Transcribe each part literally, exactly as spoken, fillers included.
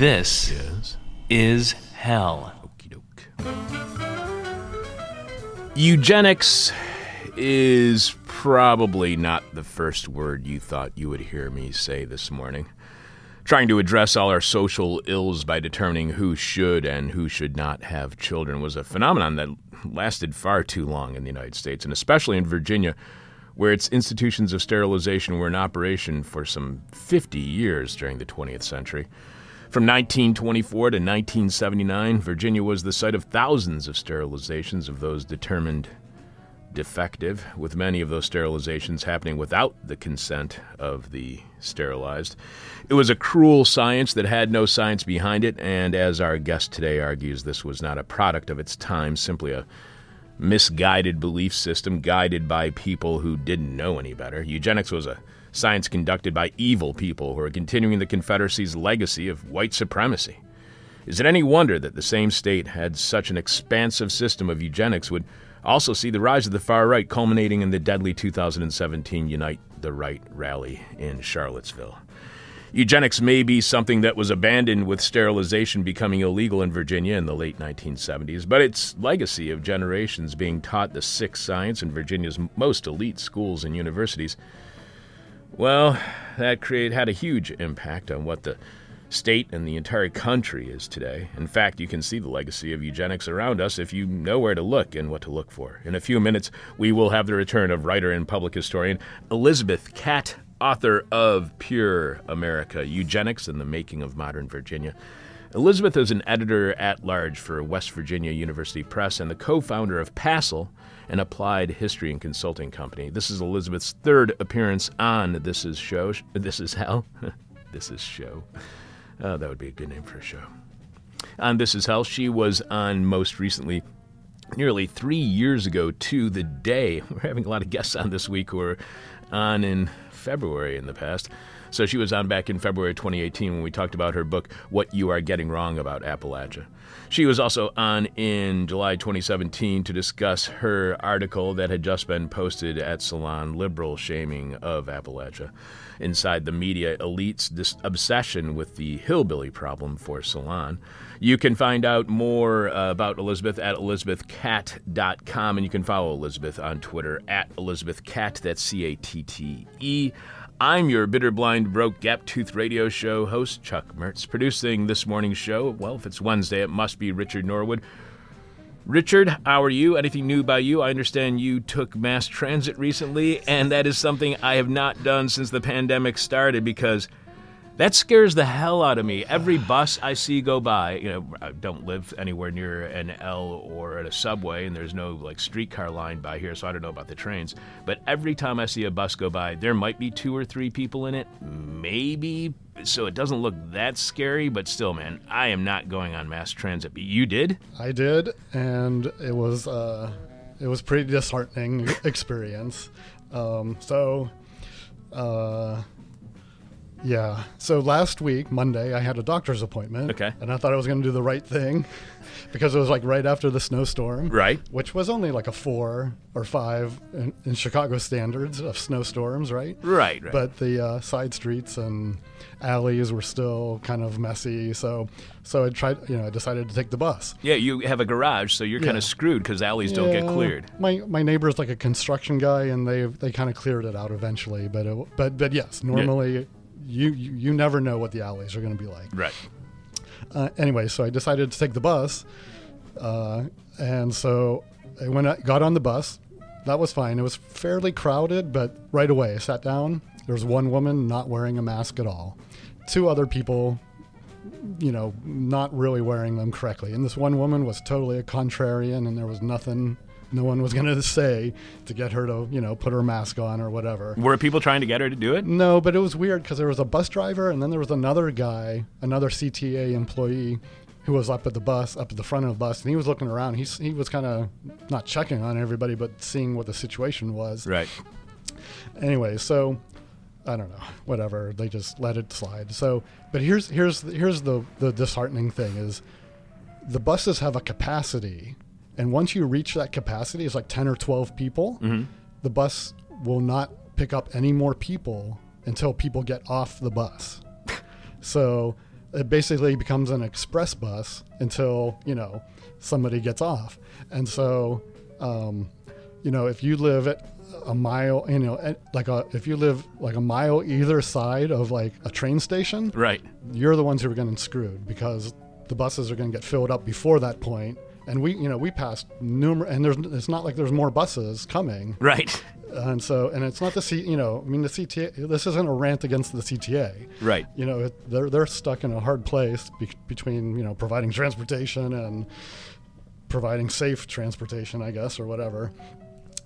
This yes. is hell. Eugenics is probably not the first word you thought you would hear me say this morning. Trying to address all our social ills by determining who should and who should not have children was a phenomenon that lasted far too long in the United States, and especially in Virginia, where its institutions of sterilization were in operation for some fifty years during the twentieth century. From nineteen twenty-four to nineteen seventy-nine, Virginia was the site of thousands of sterilizations of those determined defective, with many of those sterilizations happening without the consent of the sterilized. It was a cruel science that had no science behind it, and as our guest today argues, this was not a product of its time, simply a misguided belief system guided by people who didn't know any better. Eugenics was a science conducted by evil people who are continuing the Confederacy's legacy of white supremacy. Is it any wonder that the same state had such an expansive system of eugenics would also see the rise of the far right, culminating in the deadly two thousand seventeen Unite the Right rally in Charlottesville? Eugenics may be something that was abandoned with sterilization becoming illegal in Virginia in the late nineteen seventies, but its legacy of generations being taught the sick science in Virginia's most elite schools and universities, well, that create, had a huge impact on what the state and the entire country is today. In fact, you can see the legacy of eugenics around us if you know where to look and what to look for. In a few minutes, we will have the return of writer and public historian Elizabeth Catt, author of Pure America: Eugenics and the Making of Modern Virginia. Elizabeth is an editor-at-large for West Virginia University Press and the co-founder of P A S L, an applied history and consulting company. This is Elizabeth's third appearance on This Is Show. This Is Hell. This Is Show. Oh, that would be a good name for a show. On This Is Hell, she was on most recently, nearly three years ago to the day. We're having a lot of guests on this week who were on in February in the past. So she was on back in February twenty eighteen when we talked about her book, What You Are Getting Wrong About Appalachia. She was also on in July twenty seventeen to discuss her article that had just been posted at Salon, Liberal Shaming of Appalachia, Inside the Media Elite's dis- Obsession with the Hillbilly Problem for Salon. You can find out more uh, about Elizabeth at Elizabeth Catte dot com, and you can follow Elizabeth on Twitter at ElizabethCatte, that's C A T T E. I'm your bitter, blind, broke, gap-toothed radio show host, Chuck Mertz. Producing this morning's show, well, if it's Wednesday, it must be Richard Norwood. Richard, how are you? Anything new by you? I understand you took mass transit recently, and that is something I have not done since the pandemic started because that scares the hell out of me. Every bus I see go by, you know, I don't live anywhere near an L or at a subway, and there's no, like, streetcar line by here, so I don't know about the trains. But every time I see a bus go by, there might be two or three people in it, maybe, so it doesn't look that scary. But still, man, I am not going on mass transit. But you did? I did, and it was, uh, it was pretty disheartening experience. Um, so, uh... Yeah. So last week, Monday, I had a doctor's appointment. Okay. And I thought I was going to do the right thing because it was like right after the snowstorm. Right. Which was only like a four or five in, in Chicago standards of snowstorms, right? Right, right. But the uh, side streets and alleys were still kind of messy. So so I tried, you know, I decided to take the bus. Yeah, you have a garage, so you're yeah. kind of screwed because alleys yeah. don't get cleared. My my neighbor's like a construction guy, and they they kind of cleared it out eventually. But, it, but, but yes, normally... Yeah. You, you you never know what the alleys are going to be like. Right. Uh, anyway, so I decided to take the bus. Uh, and so I went, got on the bus. That was fine. It was fairly crowded, but right away I sat down. There was one woman not wearing a mask at all. Two other people, you know, not really wearing them correctly. And this one woman was totally a contrarian, and there was nothing... No one was going to say to get her to, you know, put her mask on or whatever. Were people trying to get her to do it? No, but it was weird because there was a bus driver and then there was another guy, another C T A employee who was up at the bus, up at the front of the bus, and he was looking around. He, he was kind of not checking on everybody but seeing what the situation was. Right. Anyway, so I don't know, whatever. They just let it slide. So, but here's here's here's the, the disheartening thing is the buses have a capacity. And once you reach that capacity, it's like ten or twelve people, mm-hmm. the bus will not pick up any more people until people get off the bus. So it basically becomes an express bus until, you know, somebody gets off. And so, um, you know, if you live at a mile, you know, like a, if you live like a mile either side of like a train station, right, you're the ones who are getting screwed, because the buses are going to get filled up before that point. And we, you know, we passed numerous, and there's, it's not like there's more buses coming. Right. And so, and it's not the C, you know, I mean, the C T A, this isn't a rant against the C T A. Right. You know, it, they're, they're stuck in a hard place be, between, you know, providing transportation and providing safe transportation, I guess, or whatever.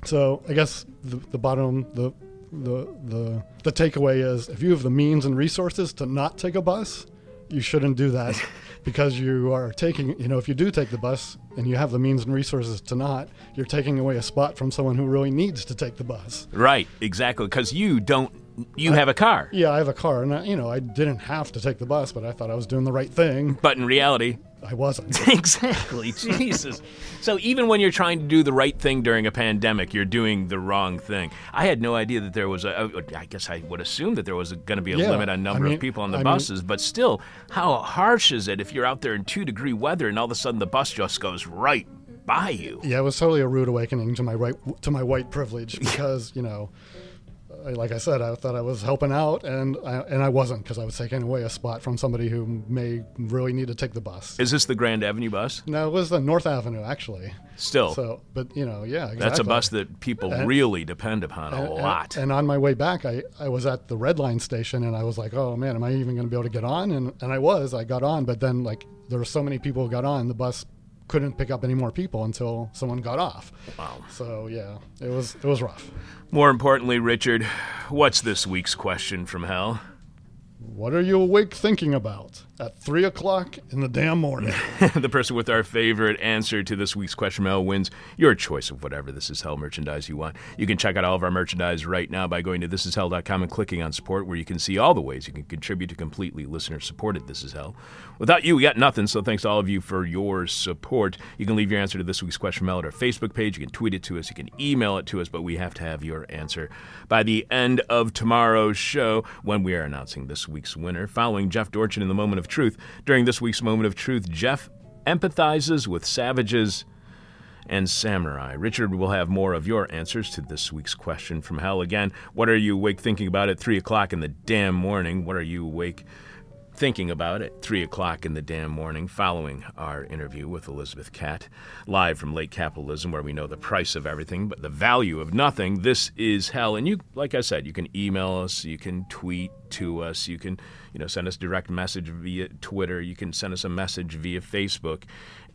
So I guess the, the bottom, the, the, the, the takeaway is, if you have the means and resources to not take a bus, you shouldn't do that, because you are taking, you know, if you do take the bus and you have the means and resources to not, you're taking away a spot from someone who really needs to take the bus. Right, exactly, because you don't, you I, have a car. Yeah, I have a car, and, I, you know, I didn't have to take the bus, but I thought I was doing the right thing. But in reality... I wasn't. Exactly, Jesus. So even when you're trying to do the right thing during a pandemic, you're doing the wrong thing. I had no idea that there was a, I guess I would assume that there was going to be a yeah, limit on number I mean, of people on the I buses, mean, but still, how harsh is it if you're out there in two degree weather and all of a sudden the bus just goes right by you? Yeah, it was totally a rude awakening to my right, to my white privilege, because, you know, like I said, I thought I was helping out, and I, and I wasn't, because I was taking away a spot from somebody who may really need to take the bus. Is this the Grand Avenue bus? No, it was the North Avenue, actually. Still. So, but, you know, yeah, exactly. That's a bus that people and, really depend upon a and, lot. And, and on my way back, I, I was at the Red Line station, and I was like, oh, man, am I even going to be able to get on? And, and I was. I got on, but then, like, there were so many people who got on, the bus couldn't pick up any more people until someone got off. Wow. So, yeah, it was it was rough. More importantly, Richard, what's this week's question from hell? What are you awake thinking about at three o'clock in the damn morning? The person with our favorite answer to this week's question from hell wins your choice of whatever This Is Hell merchandise you want. You can check out all of our merchandise right now by going to this is hell dot com and clicking on support, where you can see all the ways you can contribute to completely listener-supported This Is Hell. Without you, we got nothing, so thanks to all of you for your support. You can leave your answer to this week's question from hell at our Facebook page. You can tweet it to us. You can email it to us, but we have to have your answer by the end of tomorrow's show, when we are announcing this week's winner. Following Jeff Dorchen in the Moment of Truth, during this week's Moment of Truth, Jeff empathizes with savages and samurai. Richard will have more of your answers to this week's question from hell. Again, what are you awake thinking about at three o'clock in the damn morning? What are you awake thinking about at three o'clock in the damn morning, following our interview with Elizabeth Catt, live from Late Capitalism, where we know the price of everything but the value of nothing. This is hell. And you, like I said, you can email us, you can tweet to us, you can, you know, send us direct message via Twitter, you can send us a message via Facebook,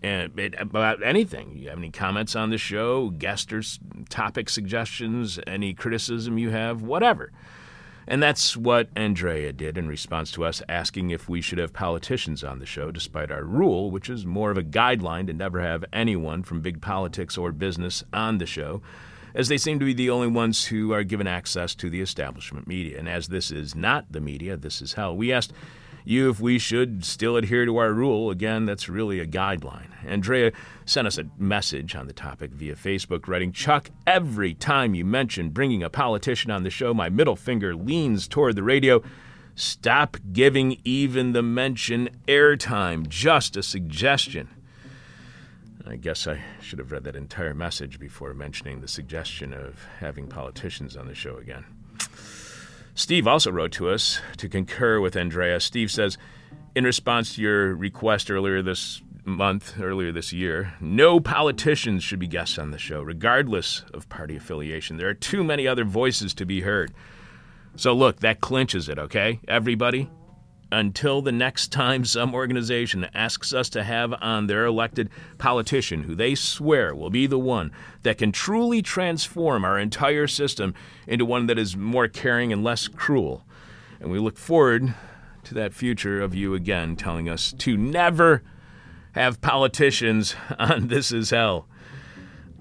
and it, about anything. You have any comments on the show, guest or topic suggestions, any criticism you have, whatever. And that's what Andrea did in response to us asking if we should have politicians on the show, despite our rule, which is more of a guideline to never have anyone from big politics or business on the show, as they seem to be the only ones who are given access to the establishment media. And as this is not the media, this is hell. We asked you if we should still adhere to our rule. Again, that's really a guideline. Andrea sent us a message on the topic via Facebook, writing, "Chuck, every time you mention bringing a politician on the show, my middle finger leans toward the radio. Stop giving even the mention airtime. Just a suggestion." I guess I should have read that entire message before mentioning the suggestion of having politicians on the show again. Steve also wrote to us to concur with Andrea. Steve says, in response to your request earlier this month, earlier this year, no politicians should be guests on the show, regardless of party affiliation. There are too many other voices to be heard. So look, that clinches it, okay, everybody? Until the next time some organization asks us to have on their elected politician, who they swear will be the one that can truly transform our entire system into one that is more caring and less cruel. And we look forward to that future of you again telling us to never have politicians on This Is Hell.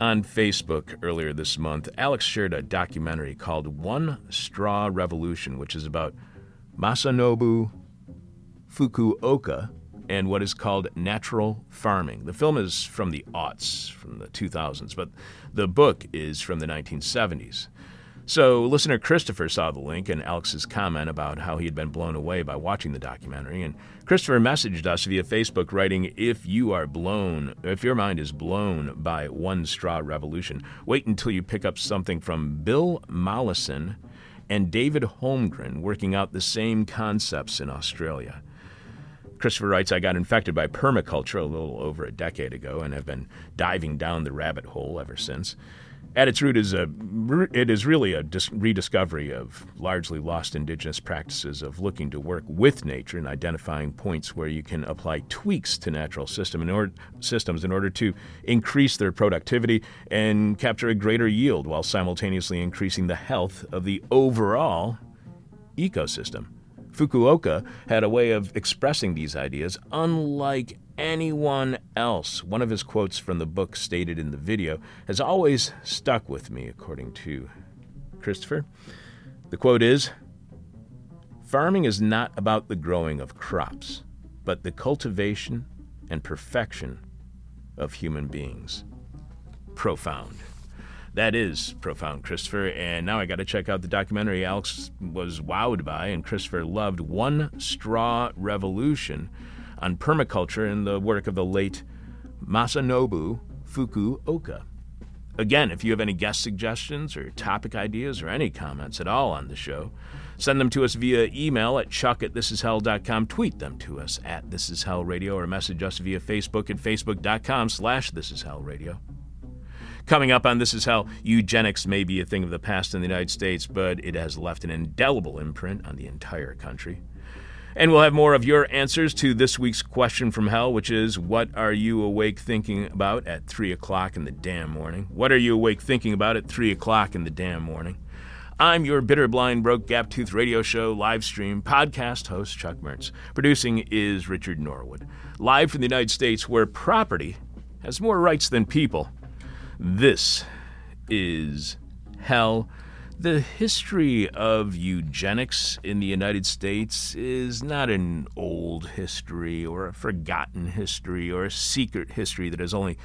On Facebook earlier this month, Alex shared a documentary called One Straw Revolution, which is about Masanobu Fukuoka and what is called natural farming. The film is from the aughts, from the two thousands, but the book is from the nineteen seventies. So listener Christopher saw the link and Alex's comment about how he had been blown away by watching the documentary, and Christopher messaged us via Facebook writing, if you are blown, if your mind is blown by One Straw Revolution, wait until you pick up something from Bill Mollison and David Holmgren working out the same concepts in Australia. Christopher writes, I got infected by permaculture a little over a decade ago and have been diving down the rabbit hole ever since. At its root, is a, it is really a dis- rediscovery of largely lost indigenous practices of looking to work with nature and identifying points where you can apply tweaks to natural system in or- systems in order to increase their productivity and capture a greater yield while simultaneously increasing the health of the overall ecosystem. Fukuoka had a way of expressing these ideas unlike anyone else. One of his quotes from the book stated in the video has always stuck with me, according to Christopher. The quote is, "Farming is not about the growing of crops, but the cultivation and perfection of human beings." Profound. That is profound, Christopher, and now I got to check out the documentary Alex was wowed by and Christopher loved, One Straw Revolution, on permaculture and the work of the late Masanobu Fukuoka. Again, if you have any guest suggestions or topic ideas or any comments at all on the show, send them to us via email at chuck at this is hell dot com, tweet them to us at thisishellradio, or message us via Facebook at facebook dot com slash thisishellradio. Coming up on This Is Hell, eugenics may be a thing of the past in the United States, but it has left an indelible imprint on the entire country. And we'll have more of your answers to this week's question from hell, which is, what are you awake thinking about at three o'clock in the damn morning? What are you awake thinking about at three o'clock in the damn morning? I'm your bitter, blind, broke, gap-toothed radio show, live stream, podcast host, Chuck Mertz. Producing is Richard Norwood. Live from the United States, where property has more rights than people. This is Hell. The history of eugenics in the United States is not an old history or a forgotten history or a secret history that is only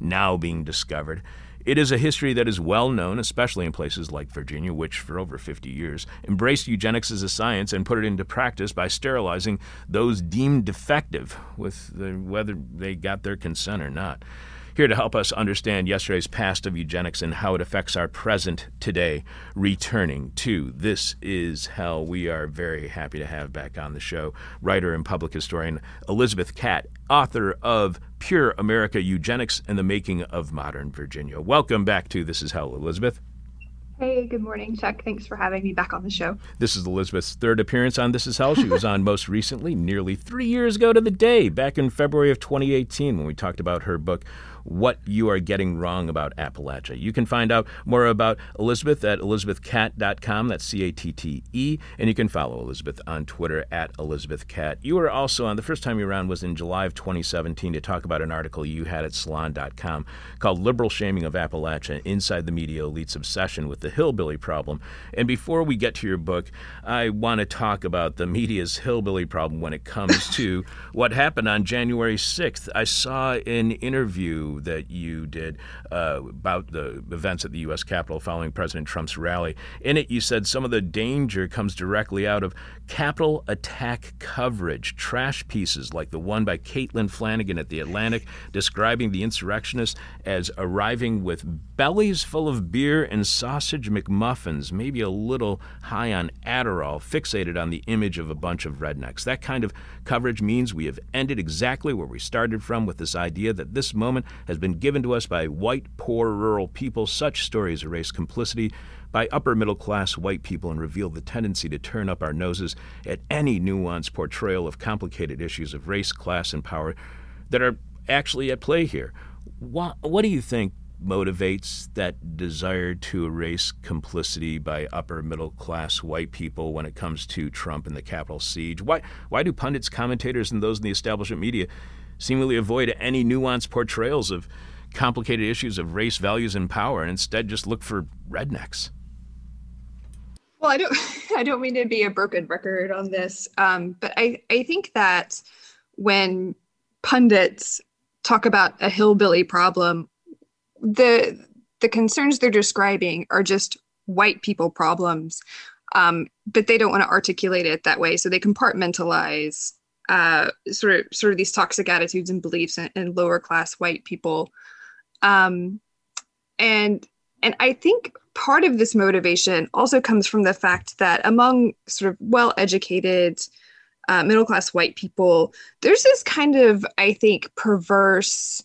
now being discovered. It is a history that is well known, especially in places like Virginia, which for over fifty years embraced eugenics as a science and put it into practice by sterilizing those deemed defective, with the, whether they got their consent or not. Here to help us understand yesterday's past of eugenics and how it affects our present today, returning to This Is Hell, we are very happy to have back on the show writer and public historian Elizabeth Catt, author of Pure America: Eugenics and the Making of Modern Virginia. Welcome back to This Is Hell, Elizabeth. Hey, good morning, Chuck. Thanks for having me back on the show. This is Elizabeth's third appearance on This Is Hell. She was on most recently, nearly three years ago to the day, back in February of twenty eighteen, when we talked about her book, What You Are Getting Wrong About Appalachia. You can find out more about Elizabeth at Elizabeth Catte dot com, that's C A T T E, and you can follow Elizabeth on Twitter at ElizabethCatte. You were also on, the first time you were on was in July of twenty seventeen, to talk about an article you had at Salon dot com called Liberal Shaming of Appalachia, Inside the Media Elite's Obsession with the The hillbilly problem. And before we get to your book, I want to talk about the media's hillbilly problem when it comes to what happened on January sixth. I saw an interview that you did uh, about the events at the U S Capitol following President Trump's rally. In it, you said some of the danger comes directly out of Capitol attack coverage, trash pieces like the one by Caitlin Flanagan at The Atlantic describing the insurrectionists as arriving with bellies full of beer and sausage McMuffins, maybe a little high on Adderall, fixated on the image of a bunch of rednecks. That kind of coverage means we have ended exactly where we started from, with this idea that this moment has been given to us by white, poor, rural people. Such stories erase complicity by upper-middle-class white people and reveal the tendency to turn up our noses at any nuanced portrayal of complicated issues of race, class, and power that are actually at play here. What, what do you think motivates that desire to erase complicity by upper middle class white people when it comes to Trump and the Capitol siege? Why why do pundits, commentators, and those in the establishment media seemingly avoid any nuanced portrayals of complicated issues of race, values, and power, and instead just look for rednecks? Well, I don't I don't mean to be a broken record on this, um, but I, I think that when pundits talk about a hillbilly problem, the the concerns they're describing are just white people problems, um, but they don't want to articulate it that way. So they compartmentalize uh, sort of sort of these toxic attitudes and beliefs in, in lower class white people. Um, and and I think part of this motivation also comes from the fact that among sort of well-educated uh, middle-class white people, there's this kind of, I think, perverse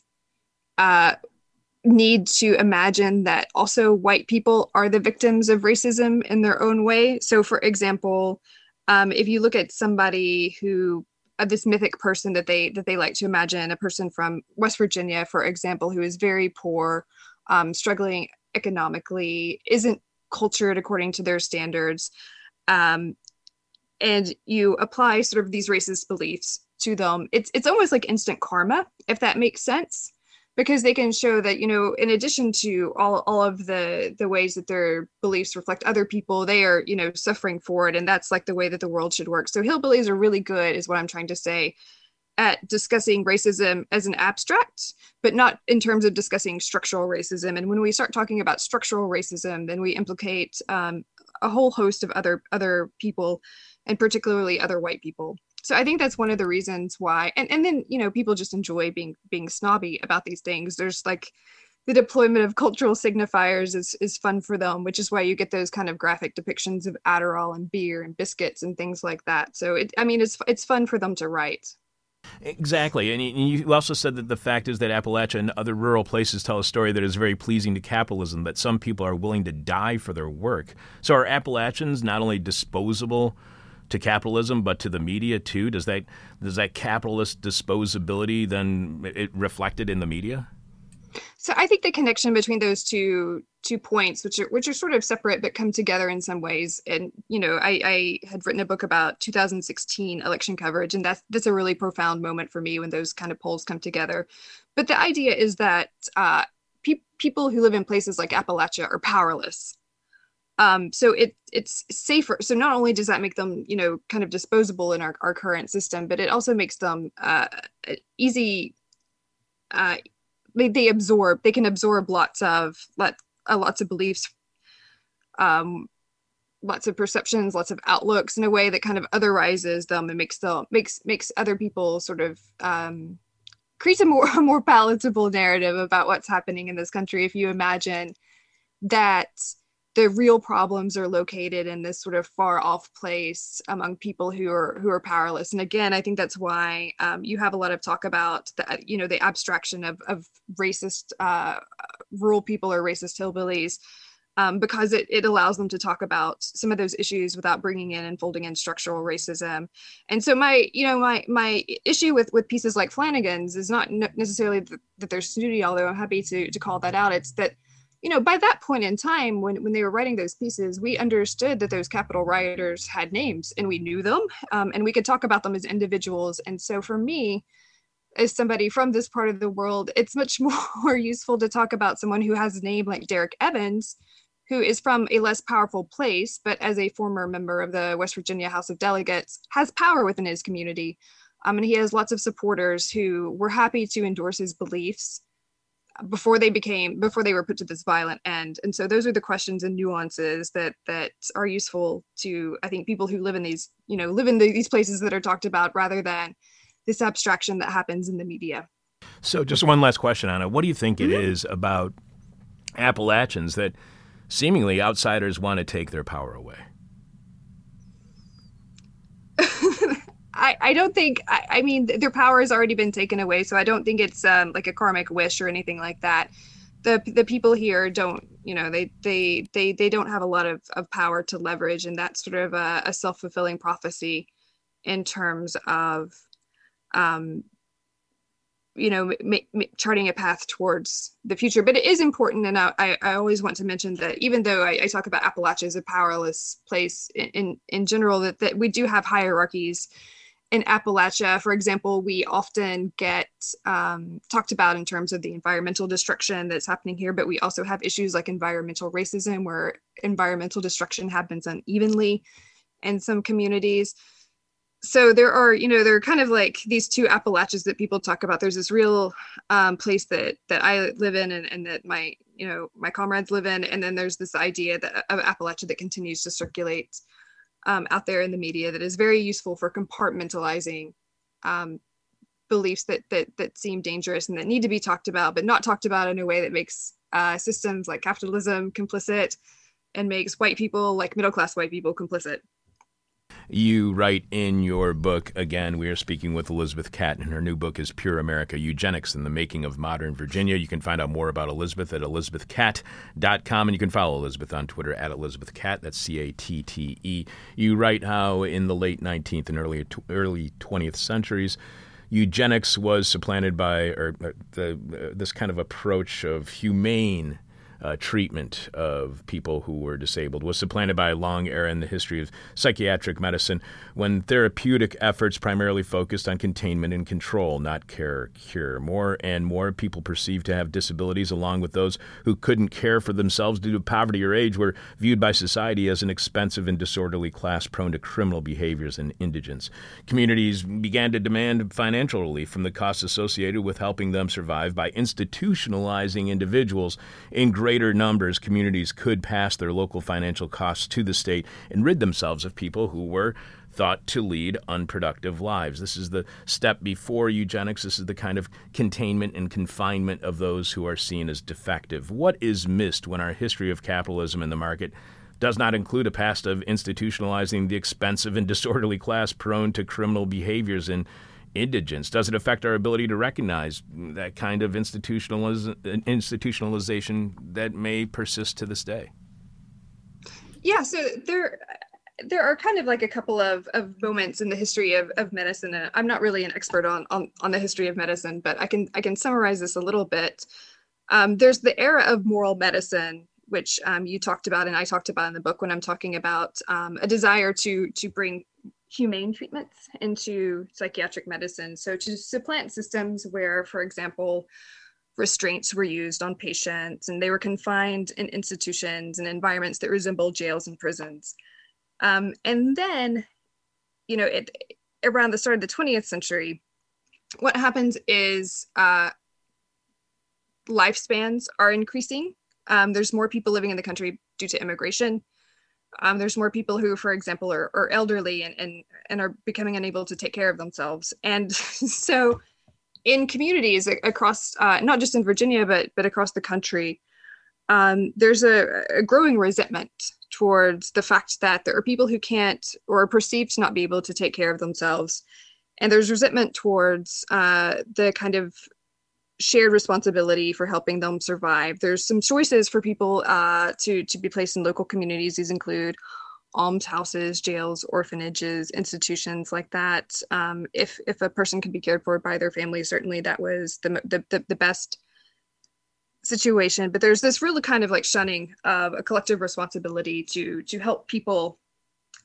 uh, need to imagine that also white people are the victims of racism in their own way. So for example, um, if you look at somebody who, uh, this mythic person that they that they like to imagine, a person from West Virginia, for example, who is very poor, um, struggling economically, isn't cultured according to their standards. Um, and you apply sort of these racist beliefs to them. It's, it's almost like instant karma, if that makes sense. Because they can show that, you know, in addition to all, all of the, the ways that their beliefs reflect other people, they are, you know, suffering for it. And that's like the way that the world should work. So hillbillies are really good, is what I'm trying to say, at discussing racism as an abstract, but not in terms of discussing structural racism. And when we start talking about structural racism, then we implicate um, a whole host of other other people, and particularly other white people. So I think that's one of the reasons why, and, and then, you know, people just enjoy being being snobby about these things. There's like the deployment of cultural signifiers is, is fun for them, which is why you get those kind of graphic depictions of Adderall and beer and biscuits and things like that. So, it, I mean, it's it's fun for them to write. Exactly. And you also said that the fact is that Appalachia and other rural places tell a story that is very pleasing to capitalism, that some people are willing to die for their work. So are Appalachians not only disposable to capitalism, but to the media, too? Does that does that capitalist disposability then it reflected in the media? So I think the connection between those two two points, which are which are sort of separate but come together in some ways, and you know, I, I had written a book about two thousand sixteen election coverage, and that's that's a really profound moment for me when those kind of polls come together. But the idea is that uh, pe- people who live in places like Appalachia are powerless. Um, so it it's safer. So not only does that make them, you know, kind of disposable in our, our current system, but it also makes them uh, easy. Uh, They, they absorb, they can absorb lots of, lot, uh, lots of beliefs, um, lots of perceptions, lots of outlooks in a way that kind of otherizes them and makes them, makes, makes other people sort of, um, creates a more, a more palatable narrative about what's happening in this country. If you imagine that the real problems are located in this sort of far off place among people who are who are powerless. And again, I think that's why um, you have a lot of talk about the, you know, the abstraction of, of racist uh, rural people or racist hillbillies, um, because it, it allows them to talk about some of those issues without bringing in and folding in structural racism. And so my, you know, my my issue with, with pieces like Flanagan's is not necessarily that, that they're snooty, although I'm happy to to call that out. It's that, you know, by that point in time, when, when they were writing those pieces, we understood that those Capitol rioters had names and we knew them, um, and we could talk about them as individuals. And so for me, as somebody from this part of the world, it's much more useful to talk about someone who has a name like Derek Evans, who is from a less powerful place, but as a former member of the West Virginia House of Delegates, has power within his community. Um, and he has lots of supporters who were happy to endorse his beliefs before they became, before they were put to this violent end. And so those are the questions and nuances that that are useful to, I think, people who live in these, you know, live in the, these places that are talked about, rather than this abstraction that happens in the media. So just one last question, Anna. What do you think it mm-hmm. is about Appalachians that seemingly outsiders want to take their power away? I, I don't think, I, I mean, their power has already been taken away. So I don't think it's um, like a karmic wish or anything like that. The the people here don't, you know, they they they, they don't have a lot of, of power to leverage. And that's sort of a, a self-fulfilling prophecy in terms of, um, you know, ma- ma- charting a path towards the future. But it is important. And I, I always want to mention that even though I, I talk about Appalachia as a powerless place in, in, in general, that, that we do have hierarchies. In Appalachia, for example, we often get um, talked about in terms of the environmental destruction that's happening here, but we also have issues like environmental racism, where environmental destruction happens unevenly in some communities. so there are, you know, there are kind of like these two Appalachians that people talk about. There's this real um, place that that I live in and, and that my, you know, my comrades live in. And then there's this idea that, of Appalachia that continues to circulate um, out there in the media that is very useful for compartmentalizing um, beliefs that, that, that seem dangerous and that need to be talked about, but not talked about in a way that makes uh, systems like capitalism complicit and makes white people, like middle-class white people, complicit. You write in your book, again, we are speaking with Elizabeth Catt, and her new book is Pure America: Eugenics and the Making of Modern Virginia. You can find out more about Elizabeth at Elizabeth Catte dot com, and you can follow Elizabeth on Twitter at Elizabeth Catte, that's C A T T E. You write how in the late nineteenth and early early twentieth centuries, eugenics was supplanted by or, or the, uh, this kind of approach of humane Uh, treatment of people who were disabled was supplanted by a long era in the history of psychiatric medicine when therapeutic efforts primarily focused on containment and control, not care or cure. More and more people perceived to have disabilities, along with those who couldn't care for themselves due to poverty or age, were viewed by society as an expensive and disorderly class prone to criminal behaviors and indigence. Communities began to demand financial relief from the costs associated with helping them survive by institutionalizing individuals in greater numbers. Communities could pass their local financial costs to the state and rid themselves of people who were thought to lead unproductive lives. This is the step before eugenics. This is the kind of containment and confinement of those who are seen as defective. What is missed when our history of capitalism and the market does not include a past of institutionalizing the expensive and disorderly class prone to criminal behaviors and indigence? Does it affect our ability to recognize that kind of institutionaliz- institutionalization that may persist to this day? Yeah, so there, there are kind of like a couple of, of moments in the history of, of medicine. And I'm not really an expert on, on on the history of medicine, but I can I can summarize this a little bit. Um, there's the era of moral medicine, which um, you talked about and I talked about in the book when I'm talking about um, a desire to to bring humane treatments into psychiatric medicine. So to supplant systems where, for example, restraints were used on patients and they were confined in institutions and environments that resembled jails and prisons. Um, and then, you know, it, around the start of the twentieth century, what happens is uh, lifespans are increasing. Um, there's more people living in the country due to immigration. Um, there's more people who, for example, are, are elderly and, and, and are becoming unable to take care of themselves. And so in communities across, uh, not just in Virginia, but, but across the country, um, there's a, a growing resentment towards the fact that there are people who can't or are perceived to not be able to take care of themselves. And there's resentment towards uh, the kind of shared responsibility for helping them survive. There's some choices for people uh, to, to be placed in local communities. These include almshouses, jails, orphanages, institutions like that. Um, if if a person could be cared for by their family, certainly that was the, the, the, the best situation. But there's this really kind of like shunning of a collective responsibility to to help people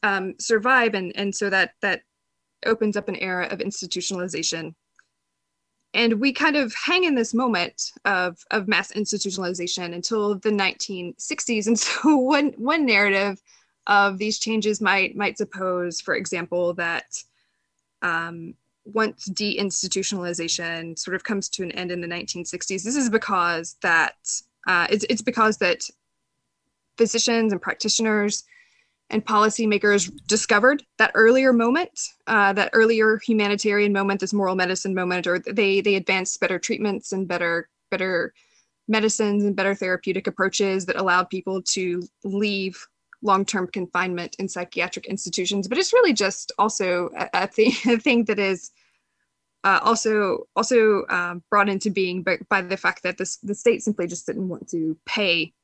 um, survive. And, and so that that opens up an era of institutionalization. And we kind of hang in this moment of, of mass institutionalization until the nineteen sixties. And so one, one narrative of these changes might, might suppose, for example, that um, once deinstitutionalization sort of comes to an end in the nineteen sixties, this is because that, uh, it's, it's because that physicians and practitioners and policymakers discovered that earlier moment, uh, that earlier humanitarian moment, this moral medicine moment, or they they advanced better treatments and better better medicines and better therapeutic approaches that allowed people to leave long-term confinement in psychiatric institutions. But it's really just also a, a, thing, a thing that is uh, also also um, brought into being by, by the fact that this, the state simply just didn't want to pay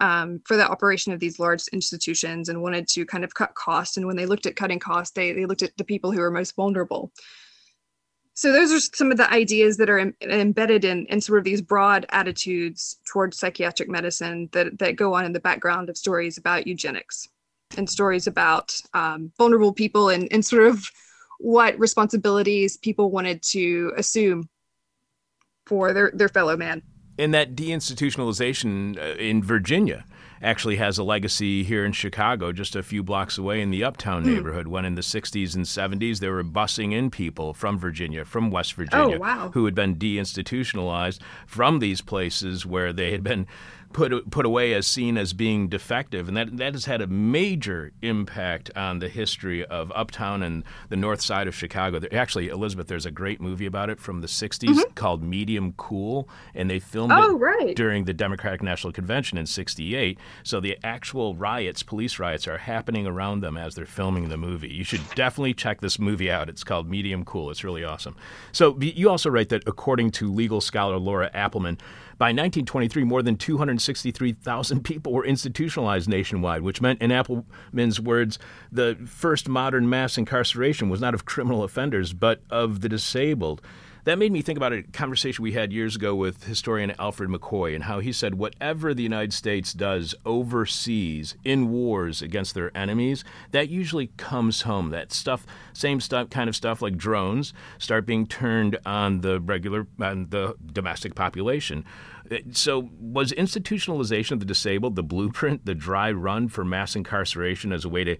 Um, for the operation of these large institutions and wanted to kind of cut costs. And when they looked at cutting costs, they, they looked at the people who were most vulnerable. So those are some of the ideas that are em- embedded in, in sort of these broad attitudes towards psychiatric medicine that, that go on in the background of stories about eugenics and stories about um, vulnerable people and, and sort of what responsibilities people wanted to assume for their, their fellow man. In that deinstitutionalization in Virginia actually has a legacy here in Chicago, just a few blocks away in the Uptown mm. neighborhood, when in the sixties and seventies they were busing in people from Virginia, from West Virginia, oh, wow. who had been deinstitutionalized from these places where they had been put put away as seen as being defective. And that that has had a major impact on the history of Uptown and the north side of Chicago. There, actually, Elizabeth, there's a great movie about it from the sixties mm-hmm. called Medium Cool, and they filmed oh, it right. during the Democratic National Convention in sixty-eight. So the actual riots, police riots, are happening around them as they're filming the movie. You should definitely check this movie out. It's called Medium Cool. It's really awesome. So you also write that, according to legal scholar Laura Appleman, by nineteen twenty-three, more than two hundred sixty-three thousand people were institutionalized nationwide, which meant, in Appleman's words, the first modern mass incarceration was not of criminal offenders, but of the disabled. That made me think about a conversation we had years ago with historian Alfred McCoy, and how he said whatever the United States does overseas in wars against their enemies, that usually comes home. That stuff, same stuff, kind of stuff like drones start being turned on the regular, on the domestic population. So was institutionalization of the disabled the blueprint, the dry run for mass incarceration as a way to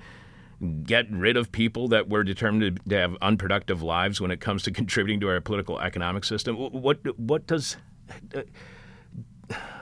get rid of people that were determined to have unproductive lives when it comes to contributing to our political economic system? What what does uh,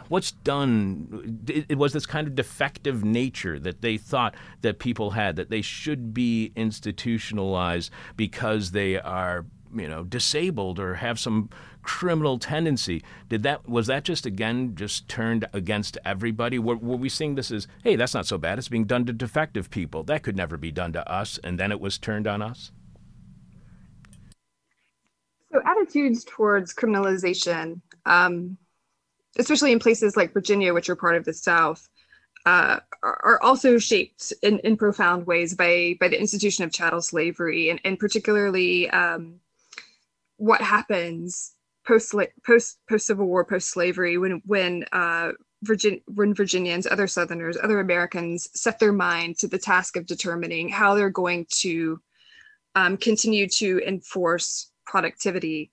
what's done? It, it was this kind of defective nature that they thought that people had, that they should be institutionalized because they are, you know, disabled or have some criminal tendency. Did that was that just again just turned against everybody? Were, were we seeing this as, hey, that's not so bad, it's being done to defective people, that could never be done to us, and then it was turned on us? So attitudes towards criminalization, um, especially in places like Virginia, which are part of the South, uh, are, are also shaped in, in profound ways by by the institution of chattel slavery, and, and particularly um, what happens post post post Civil War, post slavery, when when uh, Virgin when Virginians, other Southerners, other Americans set their mind to the task of determining how they're going to um, continue to enforce productivity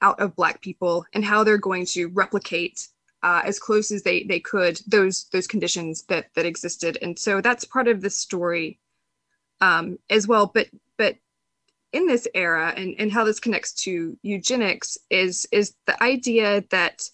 out of Black people, and how they're going to replicate uh, as close as they they could those those conditions that that existed. And so that's part of the story um, as well. But but. in this era, and, and how this connects to eugenics, is, is the idea that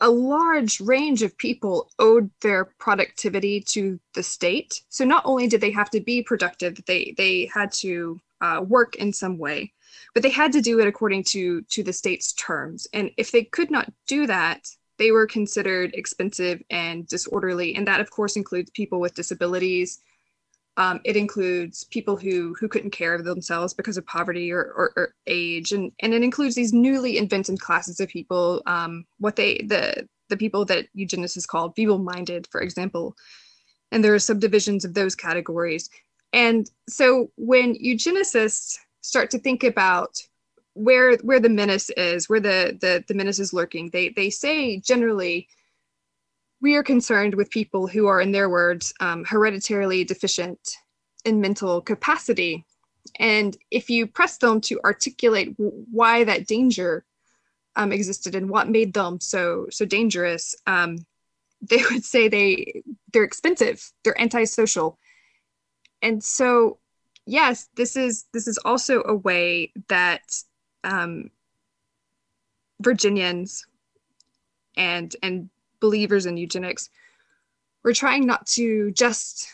a large range of people owed their productivity to the state. So not only did they have to be productive, they, they had to uh, work in some way, but they had to do it according to, to the state's terms. And if they could not do that, they were considered expensive and disorderly. And that, of course, includes people with disabilities. Um, it includes people who who couldn't care for themselves because of poverty or, or, or age, and, and it includes these newly invented classes of people, um, what they the the people that eugenics is called feeble-minded, for example, and there are subdivisions of those categories. And so when eugenicists start to think about where where the menace is, where the the, the menace is lurking, they they say generally, we are concerned with people who are, in their words, um, hereditarily deficient in mental capacity. And if you press them to articulate w- why that danger um, existed and what made them so so dangerous, um, they would say they, they're expensive, they're antisocial. And so, yes, this is, this is also a way that um, Virginians and and believers in eugenics were trying not to just,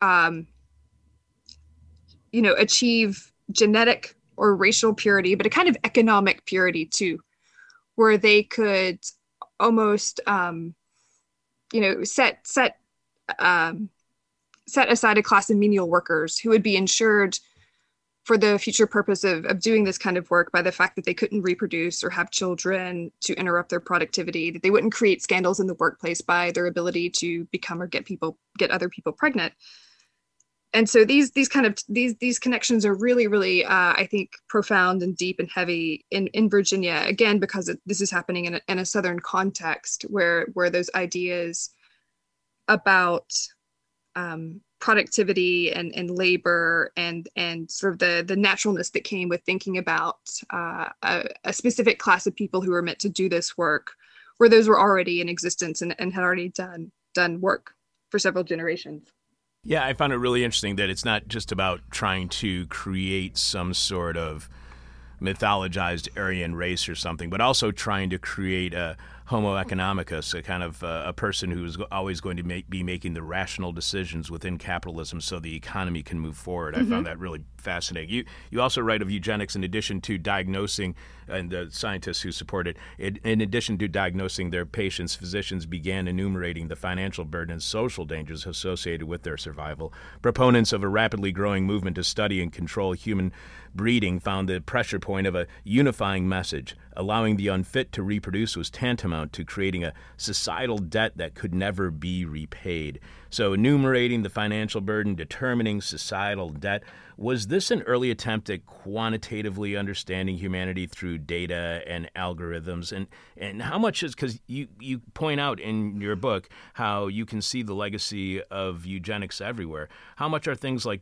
um, you know, achieve genetic or racial purity, but a kind of economic purity too, where they could almost, um, you know, set set um, set aside a class of menial workers who would be insured for the future purpose of, of doing this kind of work by the fact that they couldn't reproduce or have children to interrupt their productivity, that they wouldn't create scandals in the workplace by their ability to become or get people, get other people pregnant. And so these these kind of these these connections are really, really, uh, I think, profound and deep and heavy in, in Virginia, again, because it, this is happening in a, in a Southern context where, where those ideas about um, productivity and, and labor and and sort of the, the naturalness that came with thinking about uh, a, a specific class of people who were meant to do this work where those were already in existence and, and had already done done work for several generations. Yeah, I found it really interesting that it's not just about trying to create some sort of mythologized Aryan race or something, but also trying to create a homo economicus, a kind of uh, a person who's always going to make, be making the rational decisions within capitalism so the economy can move forward. Mm-hmm. I found that really fascinating. You you also write of eugenics in addition to diagnosing, and the scientists who support it, in, in addition to diagnosing their patients, physicians began enumerating the financial burden and social dangers associated with their survival. Proponents of a rapidly growing movement to study and control human breeding found the pressure point of a unifying message. Allowing the unfit to reproduce was tantamount to creating a societal debt that could never be repaid. So enumerating the financial burden, determining societal debt, was this an early attempt at quantitatively understanding humanity through data and algorithms? And, and how much is, because you, you point out in your book how you can see the legacy of eugenics everywhere. How much are things like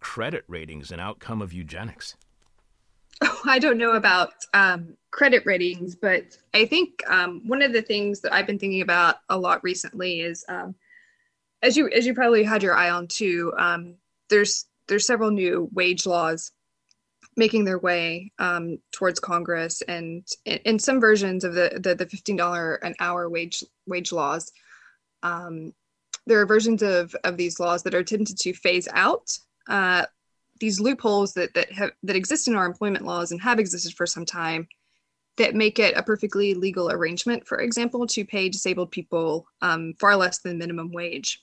credit ratings an outcome of eugenics? Oh, I don't know about um, credit ratings, but I think um, one of the things that I've been thinking about a lot recently is, um, as you as you probably had your eye on too, um, there's there's several new wage laws making their way um, towards Congress, and in some versions of the the, the fifteen dollars an hour wage wage laws, um, there are versions of of these laws that are attempted to phase out Uh, these loopholes that that have that exist in our employment laws and have existed for some time, that make it a perfectly legal arrangement, for example, to pay disabled people um, far less than minimum wage,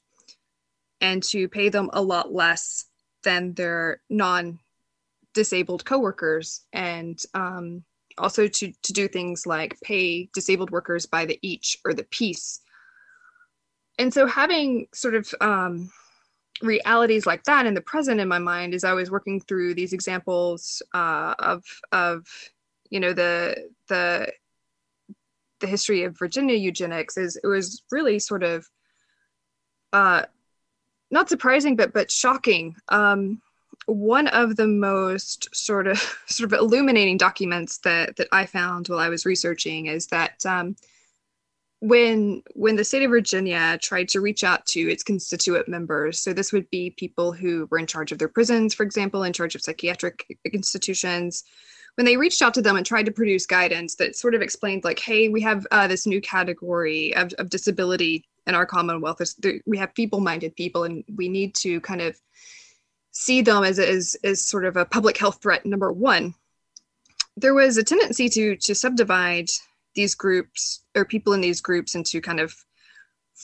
and to pay them a lot less than their non-disabled coworkers, and um, also to to do things like pay disabled workers by the each or the piece. And so having sort of um, realities like that in the present in my mind is I was working through these examples uh, of of you know the the the history of Virginia eugenics. Is it was really sort of uh, not surprising but but shocking. Um, one of the most sort of sort of illuminating documents that that I found while I was researching is that um, When when the state of Virginia tried to reach out to its constituent members, so this would be people who were in charge of their prisons, for example, in charge of psychiatric institutions, when they reached out to them and tried to produce guidance that sort of explained like, hey, we have uh, this new category of, of disability in our Commonwealth. We have feeble-minded people, and we need to kind of see them as, as, as sort of a public health threat number one. There was a tendency to to subdivide these groups or people in these groups into kind of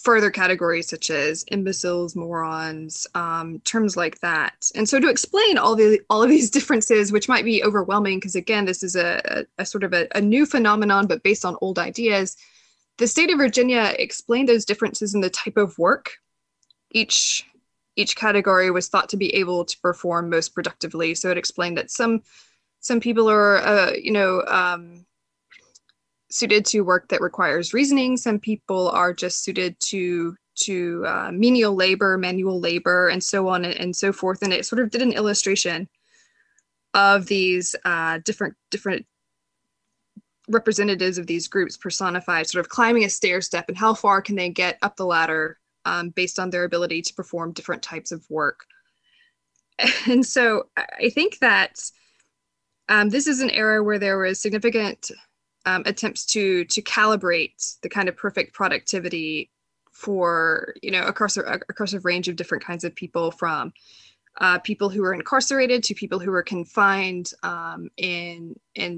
further categories such as imbeciles, morons, um, terms like that. And so to explain all the all of these differences, which might be overwhelming, because again, this is a, a sort of a, a new phenomenon, but based on old ideas, the state of Virginia explained those differences in the type of work each each category was thought to be able to perform most productively. So it explained that some some people are, uh, you know, um, suited to work that requires reasoning. Some people are just suited to to uh, menial labor, manual labor, and so on and, and so forth. And it sort of did an illustration of these uh, different different representatives of these groups personified, sort of climbing a stair step and how far can they get up the ladder um, based on their ability to perform different types of work. And so I think that um, this is an era where there was significant Um, attempts to to calibrate the kind of perfect productivity for, you know, across a, across a range of different kinds of people, from uh, people who are incarcerated to people who are confined um, in in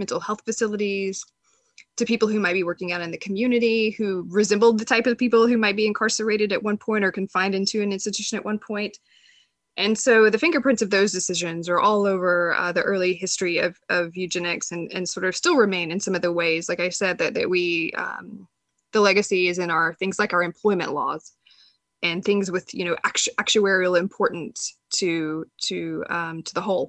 mental health facilities, to people who might be working out in the community, who resembled the type of people who might be incarcerated at one point or confined into an institution at one point. And so the fingerprints of those decisions are all over uh, the early history of, of eugenics, and, and sort of still remain in some of the ways, like I said, that, that we, um, the legacy is in our things like our employment laws and things with, you know, actu- actuarial importance to, to, um, to the whole.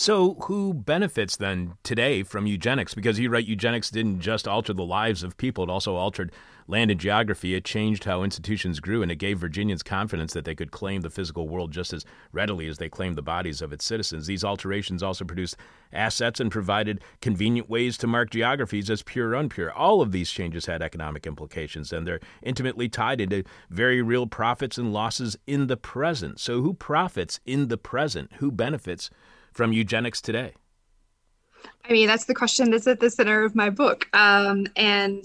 So who benefits then today from eugenics? Because you write, eugenics didn't just alter the lives of people, it also altered land and geography. It changed how institutions grew, and it gave Virginians confidence that they could claim the physical world just as readily as they claimed the bodies of its citizens. These alterations also produced assets and provided convenient ways to mark geographies as pure or impure. All of these changes had economic implications, and they're intimately tied into very real profits and losses in the present. So who profits in the present? Who benefits from eugenics today? I mean, that's the question that's at the center of my book. Um, and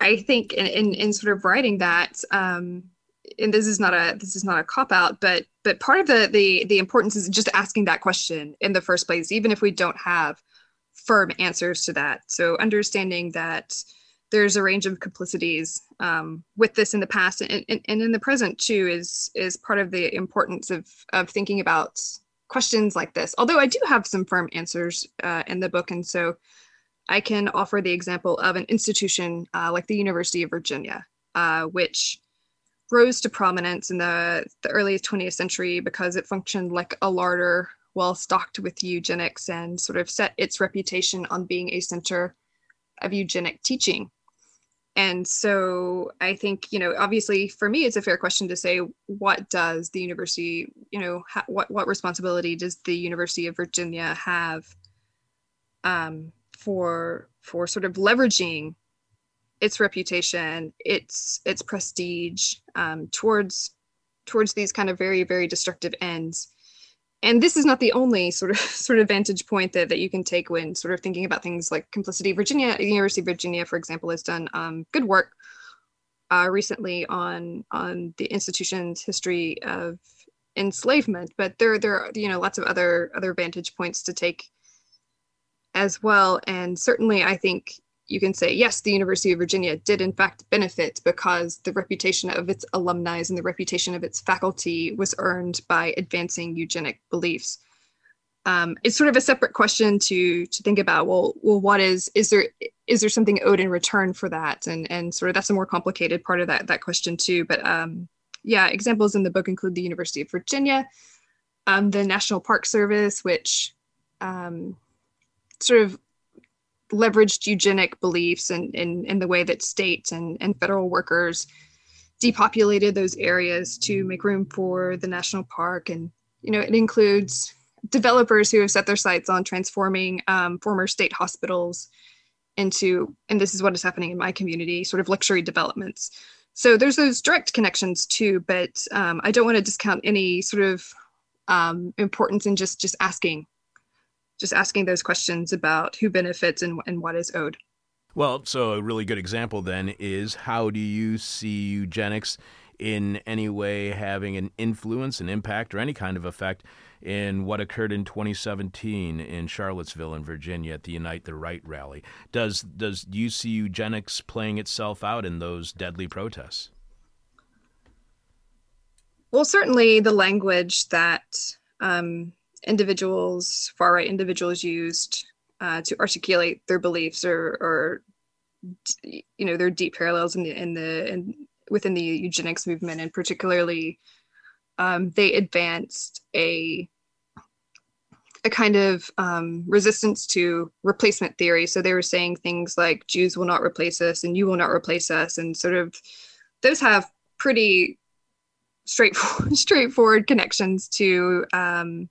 I think in, in, in sort of writing that, um, and this is not a this is not a cop out, but but part of the the the importance is just asking that question in the first place, even if we don't have firm answers to that. So understanding that there's a range of complicities um, with this in the past and, and, and in the present too is is part of the importance of of thinking about questions like this. Although I do have some firm answers uh, in the book, and so I can offer the example of an institution uh, like the University of Virginia, uh, which rose to prominence in the, the early twentieth century because it functioned like a larder well stocked with eugenics and sort of set its reputation on being a center of eugenic teaching. And so I think, you know, obviously for me, it's a fair question to say, what does the university, you know, ha- what, what responsibility does the University of Virginia have um, for for sort of leveraging its reputation, its its prestige um, towards towards these kind of very, very destructive ends. And this is not the only sort of sort of vantage point that, that you can take when sort of thinking about things like complicity. Virginia, University of Virginia, for example, has done um, good work uh, recently on on the institution's history of enslavement. But there there are, you know, lots of other other vantage points to take as well. And certainly I think you can say, yes, the University of Virginia did in fact benefit because the reputation of its alumni and the reputation of its faculty was earned by advancing eugenic beliefs. Um, it's sort of a separate question to to think about, well, well, what is, is there is there something owed in return for that? And and sort of that's a more complicated part of that, that question too. But um, yeah, examples in the book include the University of Virginia, um, the National Park Service, which um, sort of leveraged eugenic beliefs and in, in, in the way that states and, and federal workers depopulated those areas to make room for the national park. And, you know, it includes developers who have set their sights on transforming um, former state hospitals into, and this is what is happening in my community, sort of luxury developments. So there's those direct connections too, but um, I don't want to discount any sort of um, importance in just, just asking Just asking those questions about who benefits and, and what is owed. Well, so a really good example then is, how do you see eugenics in any way having an influence, an impact, or any kind of effect in what occurred in twenty seventeen in Charlottesville in Virginia at the Unite the Right rally? Does, does you see eugenics playing itself out in those deadly protests? Well, certainly the language that... Um, individuals, far-right individuals used uh, to articulate their beliefs or, or, you know, their deep parallels in the, in the in, within the eugenics movement. And particularly, um, they advanced a, a kind of um, resistance to replacement theory. So they were saying things like, Jews will not replace us and you will not replace us. And sort of those have pretty straightforward, straightforward connections to um,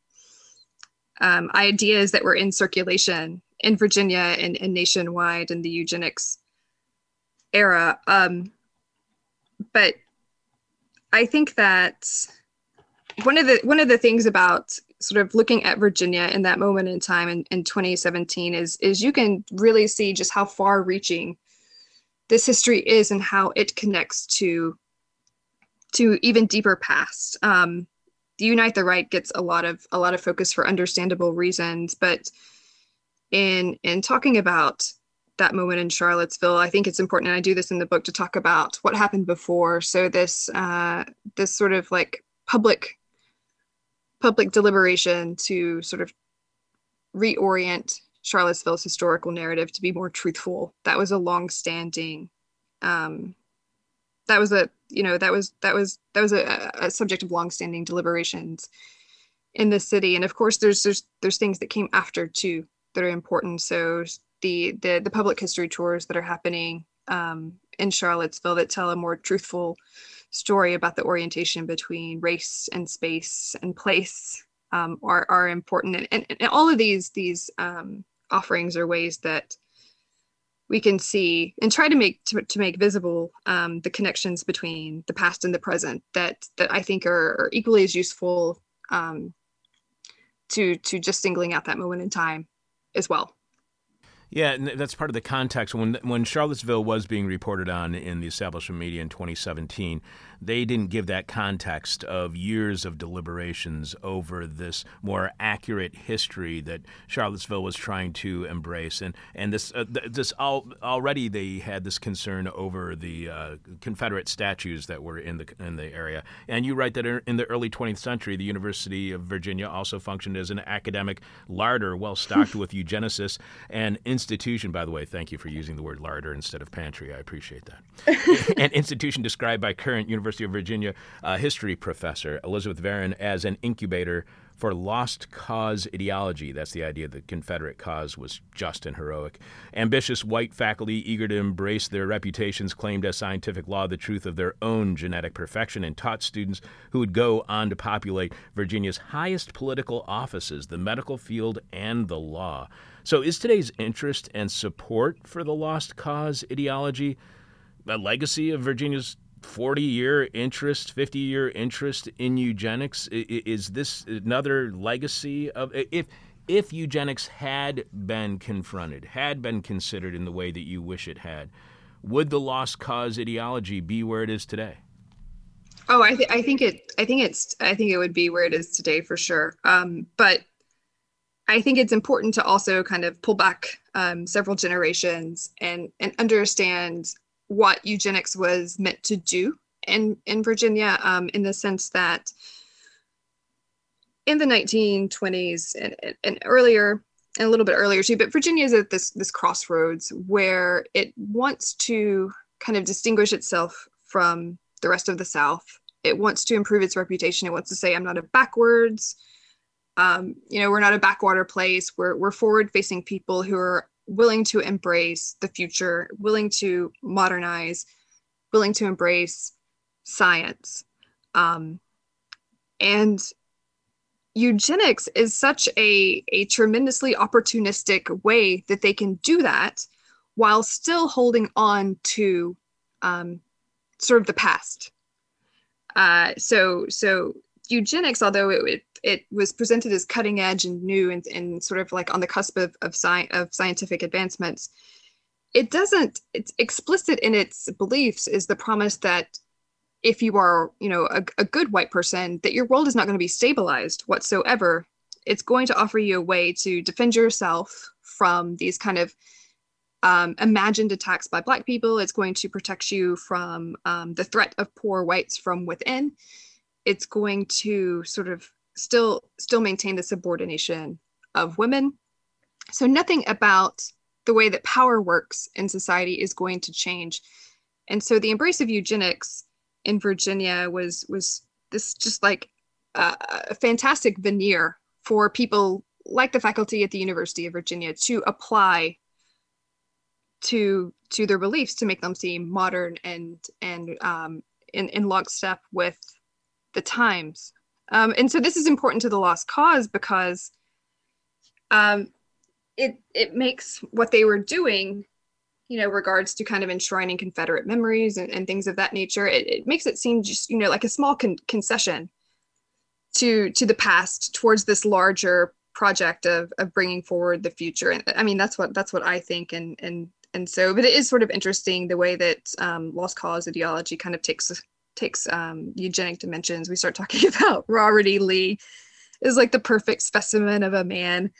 Um, ideas that were in circulation in Virginia and, and nationwide in the eugenics era. Um, but I think that one of the one of the things about sort of looking at Virginia in that moment in time in, in twenty seventeen is, is you can really see just how far reaching this history is and how it connects to, to even deeper past. Um, The Unite the Right gets a lot of a lot of focus for understandable reasons, but in in talking about that moment in Charlottesville, I think it's important, and I do this in the book, to talk about what happened before. So this uh, this sort of like public public deliberation to sort of reorient Charlottesville's historical narrative to be more truthful. That was a long-standing. Um, That was a, you know, that was that was that was a, a subject of longstanding deliberations in the city. And of course, there's there's there's things that came after too that are important. So the the the public history tours that are happening um, in Charlottesville that tell a more truthful story about the orientation between race and space and place um, are are important. And, and, and all of these these um, offerings are ways that we can see and try to make to, to make visible um, the connections between the past and the present that that I think are, are equally as useful um, to to just singling out that moment in time as well. Yeah, and that's part of the context. When when Charlottesville was being reported on in the establishment media in twenty seventeen, they didn't give that context of years of deliberations over this more accurate history that Charlottesville was trying to embrace. And and this uh, this al- already they had this concern over the uh, Confederate statues that were in the in the area. And you write that in the early twentieth century, the University of Virginia also functioned as an academic larder, well stocked with eugenicists and institution, by the way, thank you for using the word larder instead of pantry. I appreciate that. An institution described by current University of Virginia uh, history professor Elizabeth Varon as an incubator for lost cause ideology. That's the idea that the Confederate cause was just and heroic. Ambitious white faculty eager to embrace their reputations claimed as scientific law the truth of their own genetic perfection and taught students who would go on to populate Virginia's highest political offices, the medical field and the law. So is today's interest and support for the lost cause ideology a legacy of Virginia's forty-year interest, fifty-year interest in eugenics? Is this another legacy of if if eugenics had been confronted, had been considered in the way that you wish it had, would the lost cause ideology be where it is today? Oh, I, th- I think it. I think it's. I think it would be where it is today for sure. Um, but I think it's important to also kind of pull back um, several generations and and understand what eugenics was meant to do in, in Virginia um, in the sense that in the nineteen twenties and, and earlier, and a little bit earlier too, but Virginia is at this, this crossroads where it wants to kind of distinguish itself from the rest of the South. It wants to improve its reputation. It wants to say, I'm not a backwards, um, you know, we're not a backwater place. We're, we're forward-facing people who are willing to embrace the future, willing to modernize, willing to embrace science. Um, and eugenics is such a, a tremendously opportunistic way that they can do that while still holding on to um, sort of the past. Uh, so so eugenics, although it, it It was presented as cutting edge and new and, and sort of like on the cusp of of, sci- of scientific advancements. It doesn't, it's explicit in its beliefs is the promise that if you are, you know, a, a good white person, that your world is not going to be stabilized whatsoever. It's going to offer you a way to defend yourself from these kind of um, imagined attacks by Black people. It's going to protect you from um, the threat of poor whites from within. It's going to sort of still still maintain the subordination of women. So nothing about the way that power works in society is going to change. And so the embrace of eugenics in Virginia was was this just like a, a fantastic veneer for people like the faculty at the University of Virginia to apply to to their beliefs to make them seem modern and and um, in, in lockstep with the times. Um, and so this is important to the lost cause because um, it it makes what they were doing, you know, regards to kind of enshrining Confederate memories and, and things of that nature. It, it makes it seem just, you know, like a small con- concession to to the past towards this larger project of of bringing forward the future. And I mean, that's what that's what I think. And and and so, but it is sort of interesting the way that um, lost cause ideology kind of takes. takes um, eugenic dimensions. We start talking about Robert E. Lee is like the perfect specimen of a man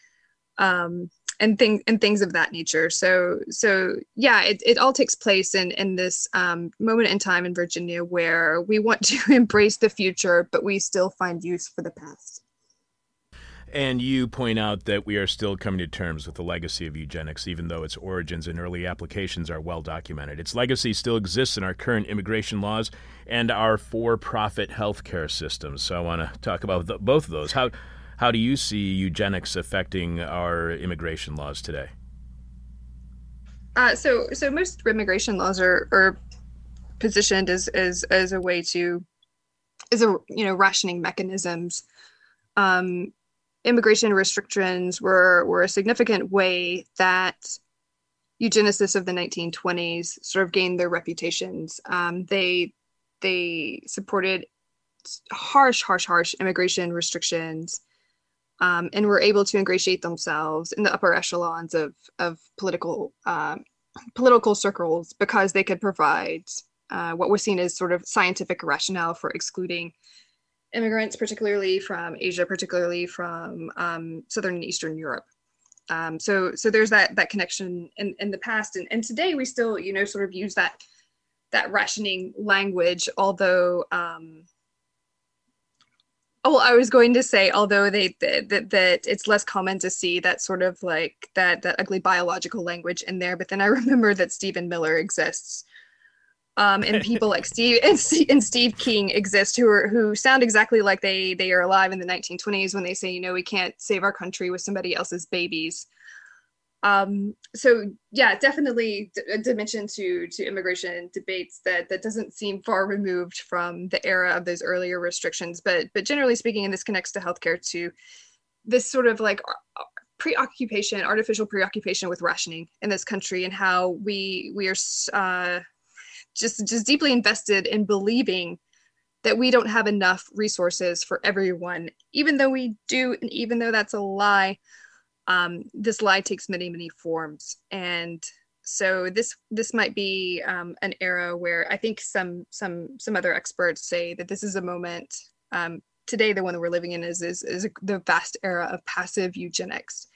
um, and, thing, and things of that nature. So so yeah, it, it all takes place in, in this um, moment in time in Virginia where we want to embrace the future, but we still find use for the past. And you point out that we are still coming to terms with the legacy of eugenics, even though its origins and early applications are well documented. Its legacy still exists in our current immigration laws and our for-profit healthcare systems. So I want to talk about the, both of those. How How do you see eugenics affecting our immigration laws today? Uh, so, so most immigration laws are, are positioned as, as as a way to, as a you know rationing mechanisms. Um, immigration restrictions were were a significant way that eugenicists of the nineteen twenties sort of gained their reputations. Um, they they supported harsh, harsh, harsh immigration restrictions. Um, and were able to ingratiate themselves in the upper echelons of of political uh, political circles because they could provide uh, what was seen as sort of scientific rationale for excluding immigrants, particularly from Asia, particularly from um, Southern and Eastern Europe. Um, so, so there's that that connection in, in the past, and, and today we still, you know, sort of use that that rationing language, although. Um, Oh, well, I was going to say, although they that th that it's less common to see that sort of like that that ugly biological language in there. But then I remember that Stephen Miller exists, um, and people like Steve and, and Steve King exist who are who sound exactly like they they are alive in the nineteen twenties when they say, you know, we can't save our country with somebody else's babies. Um, so yeah, definitely a dimension to to immigration debates that that doesn't seem far removed from the era of those earlier restrictions. But but generally speaking, and this connects to healthcare too, this sort of like preoccupation, artificial preoccupation with rationing in this country, and how we we are uh, just just deeply invested in believing that we don't have enough resources for everyone, even though we do, and even though that's a lie. Um, this lie takes many, many forms, and so this this might be um, an era where I think some some some other experts say that this is a moment um, today. The one that we're living in is is is the vast era of passive eugenics,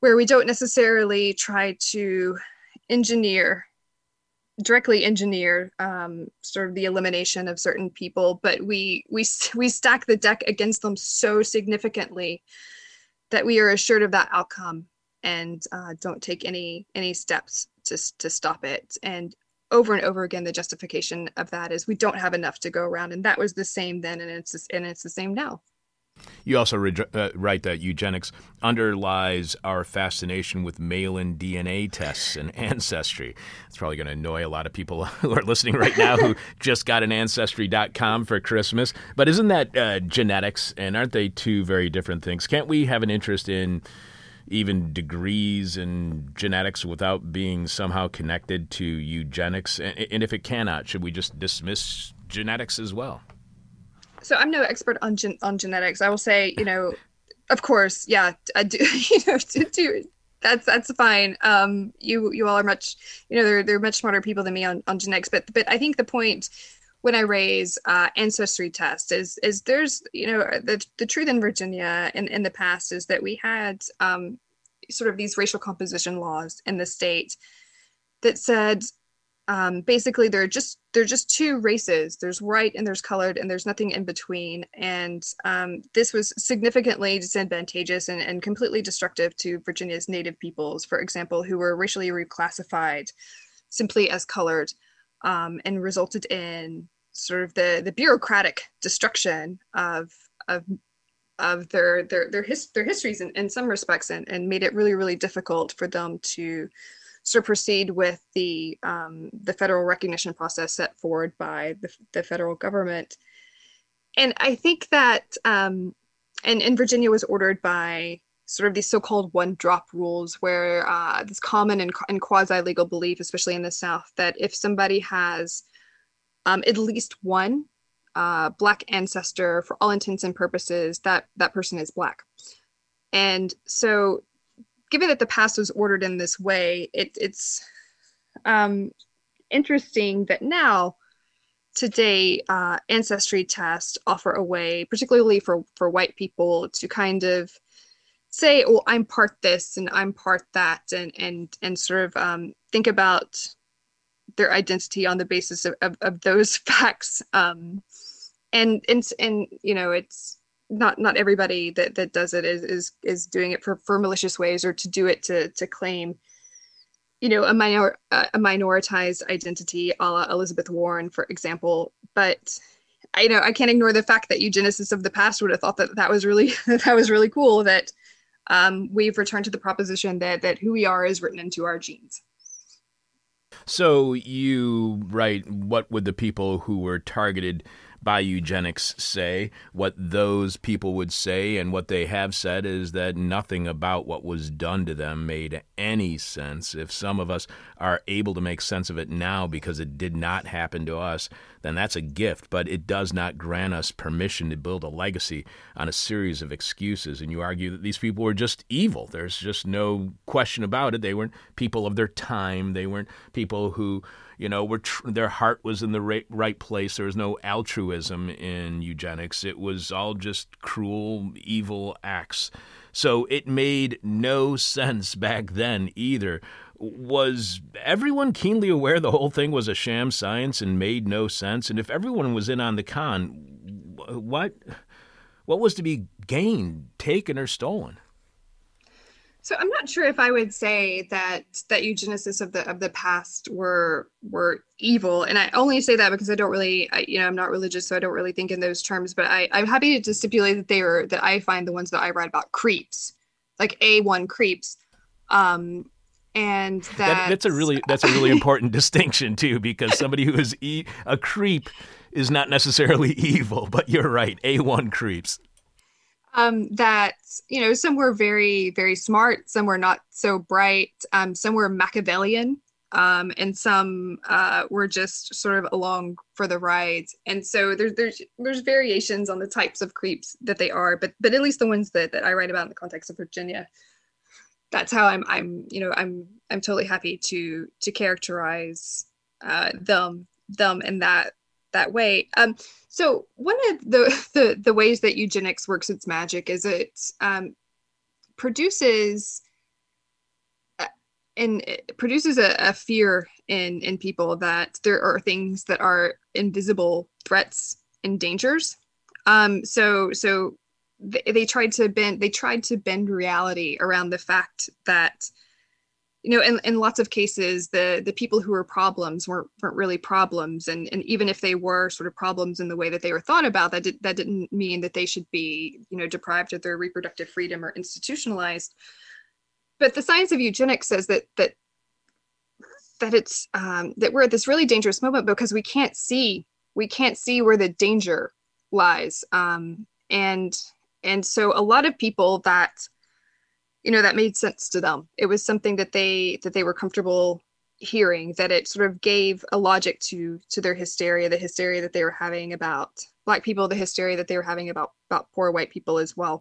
where we don't necessarily try to engineer directly engineer um, sort of the elimination of certain people, but we we we stack the deck against them so significantly that we are assured of that outcome and uh, don't take any any steps to, to stop it. And over and over again, the justification of that is we don't have enough to go around. And that was the same then, and it's, and it's the same now. You also uh, write that eugenics underlies our fascination with mail-in D N A tests and ancestry. It's probably going to annoy a lot of people who are listening right now who just got an ancestry dot com for Christmas. But isn't that uh, genetics? And aren't they two very different things? Can't we have an interest in even degrees in genetics without being somehow connected to eugenics? And if it cannot, should we just dismiss genetics as well? So I'm no expert on gen on genetics. I will say, you know, of course, yeah, I do. You know, do, do that's that's fine. Um, you you all are much, you know, they're they're much smarter people than me on, on genetics. But but I think the point when I raise uh, ancestry tests is is there's you know the the truth in Virginia in in the past is that we had um, sort of these racial composition laws in the state that said. Um, basically, there are just there are just two races. There's white and there's colored, and there's nothing in between. And um, this was significantly disadvantageous and, and completely destructive to Virginia's native peoples, for example, who were racially reclassified simply as colored, um, and resulted in sort of the the bureaucratic destruction of of of their their their his, their histories in, in some respects, and, and made it really really difficult for them to. So proceed with the um, the federal recognition process set forward by the, the federal government, and I think that um, and in Virginia was ordered by sort of these so-called one-drop rules, where uh, this common and, and quasi-legal belief, especially in the South, that if somebody has um, at least one uh, black ancestor, for all intents and purposes, that that person is black, and so. Given that the past was ordered in this way, it, it's um, interesting that now, today, uh, ancestry tests offer a way, particularly for, for white people, to kind of say, well, I'm part this and I'm part that, and and and sort of um, think about their identity on the basis of, of, of those facts. Um, and, and, and, you know, it's, not not everybody that that does it is is is doing it for for malicious ways, or to do it to to claim, you know, a minor a minoritized identity, a la Elizabeth Warren, for example. But I know I can't ignore the fact that eugenicists of the past would have thought that that was really that was really cool, that um, we've returned to the proposition that that who we are is written into our genes. So you write, what would the people who were targeted by eugenics say? What those people would say and what they have said is that nothing about what was done to them made any sense. If some of us are able to make sense of it now because it did not happen to us, then that's a gift, but it does not grant us permission to build a legacy on a series of excuses. And you argue that these people were just evil. There's just no question about it. They weren't people of their time. They weren't people who, you know, were tr- their heart was in the ra- right place. There was no altruism in eugenics. It was all just cruel, evil acts. So it made no sense back then either. Was everyone keenly aware the whole thing was a sham science and made no sense? And if everyone was in on the con, what what was to be gained, taken, or stolen? So I'm not sure if I would say that that eugenicists of the of the past were were evil, and I only say that because I don't really, I, you know, I'm not religious, so I don't really think in those terms. But I, I'm happy to stipulate that they were, that I find the ones that I write about creeps, like A one creeps. Um, And that's, that, that's a really that's a really important distinction too, because somebody who is e- a creep is not necessarily evil. But you're right, A one creeps. Um, that, you know, some were very, very smart, some were not so bright, um, some were Machiavellian, um, and some uh, were just sort of along for the ride. And so there's there's there's variations on the types of creeps that they are, but but at least the ones that that I write about in the context of Virginia. That's how I'm, I'm, you know, I'm, I'm totally happy to, to characterize uh, them, them in that, that way. Um, so one of the, the, the ways that eugenics works its magic is it um, produces, uh, and it produces a, a fear in, in people that there are things that are invisible threats and dangers. Um, so, so, They tried to bend. They tried to bend reality around the fact that, you know, in, in lots of cases, the the people who were problems weren't weren't really problems, and and even if they were sort of problems in the way that they were thought about, that did, that didn't mean that they should be, you know, deprived of their reproductive freedom or institutionalized. But the science of eugenics says that that that it's um, that we're at this really dangerous moment because we can't see we can't see where the danger lies, um, and And so a lot of people that, you know, that made sense to them. It was something that they that they were comfortable hearing, that it sort of gave a logic to to their hysteria, the hysteria that they were having about Black people, the hysteria that they were having about, about poor white people as well.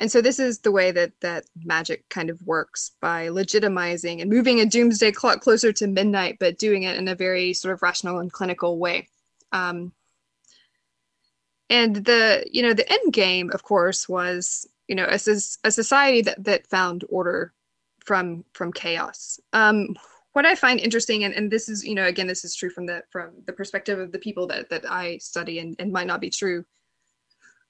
And so this is the way that that magic kind of works, by legitimizing and moving a doomsday clock closer to midnight, but doing it in a very sort of rational and clinical way. Um, And the, you know, the end game, of course, was, you know, a, a society that, that found order from from chaos. Um, what I find interesting, and, and this is, you know, again, this is true from the from the perspective of the people that, that I study, and, and might not be true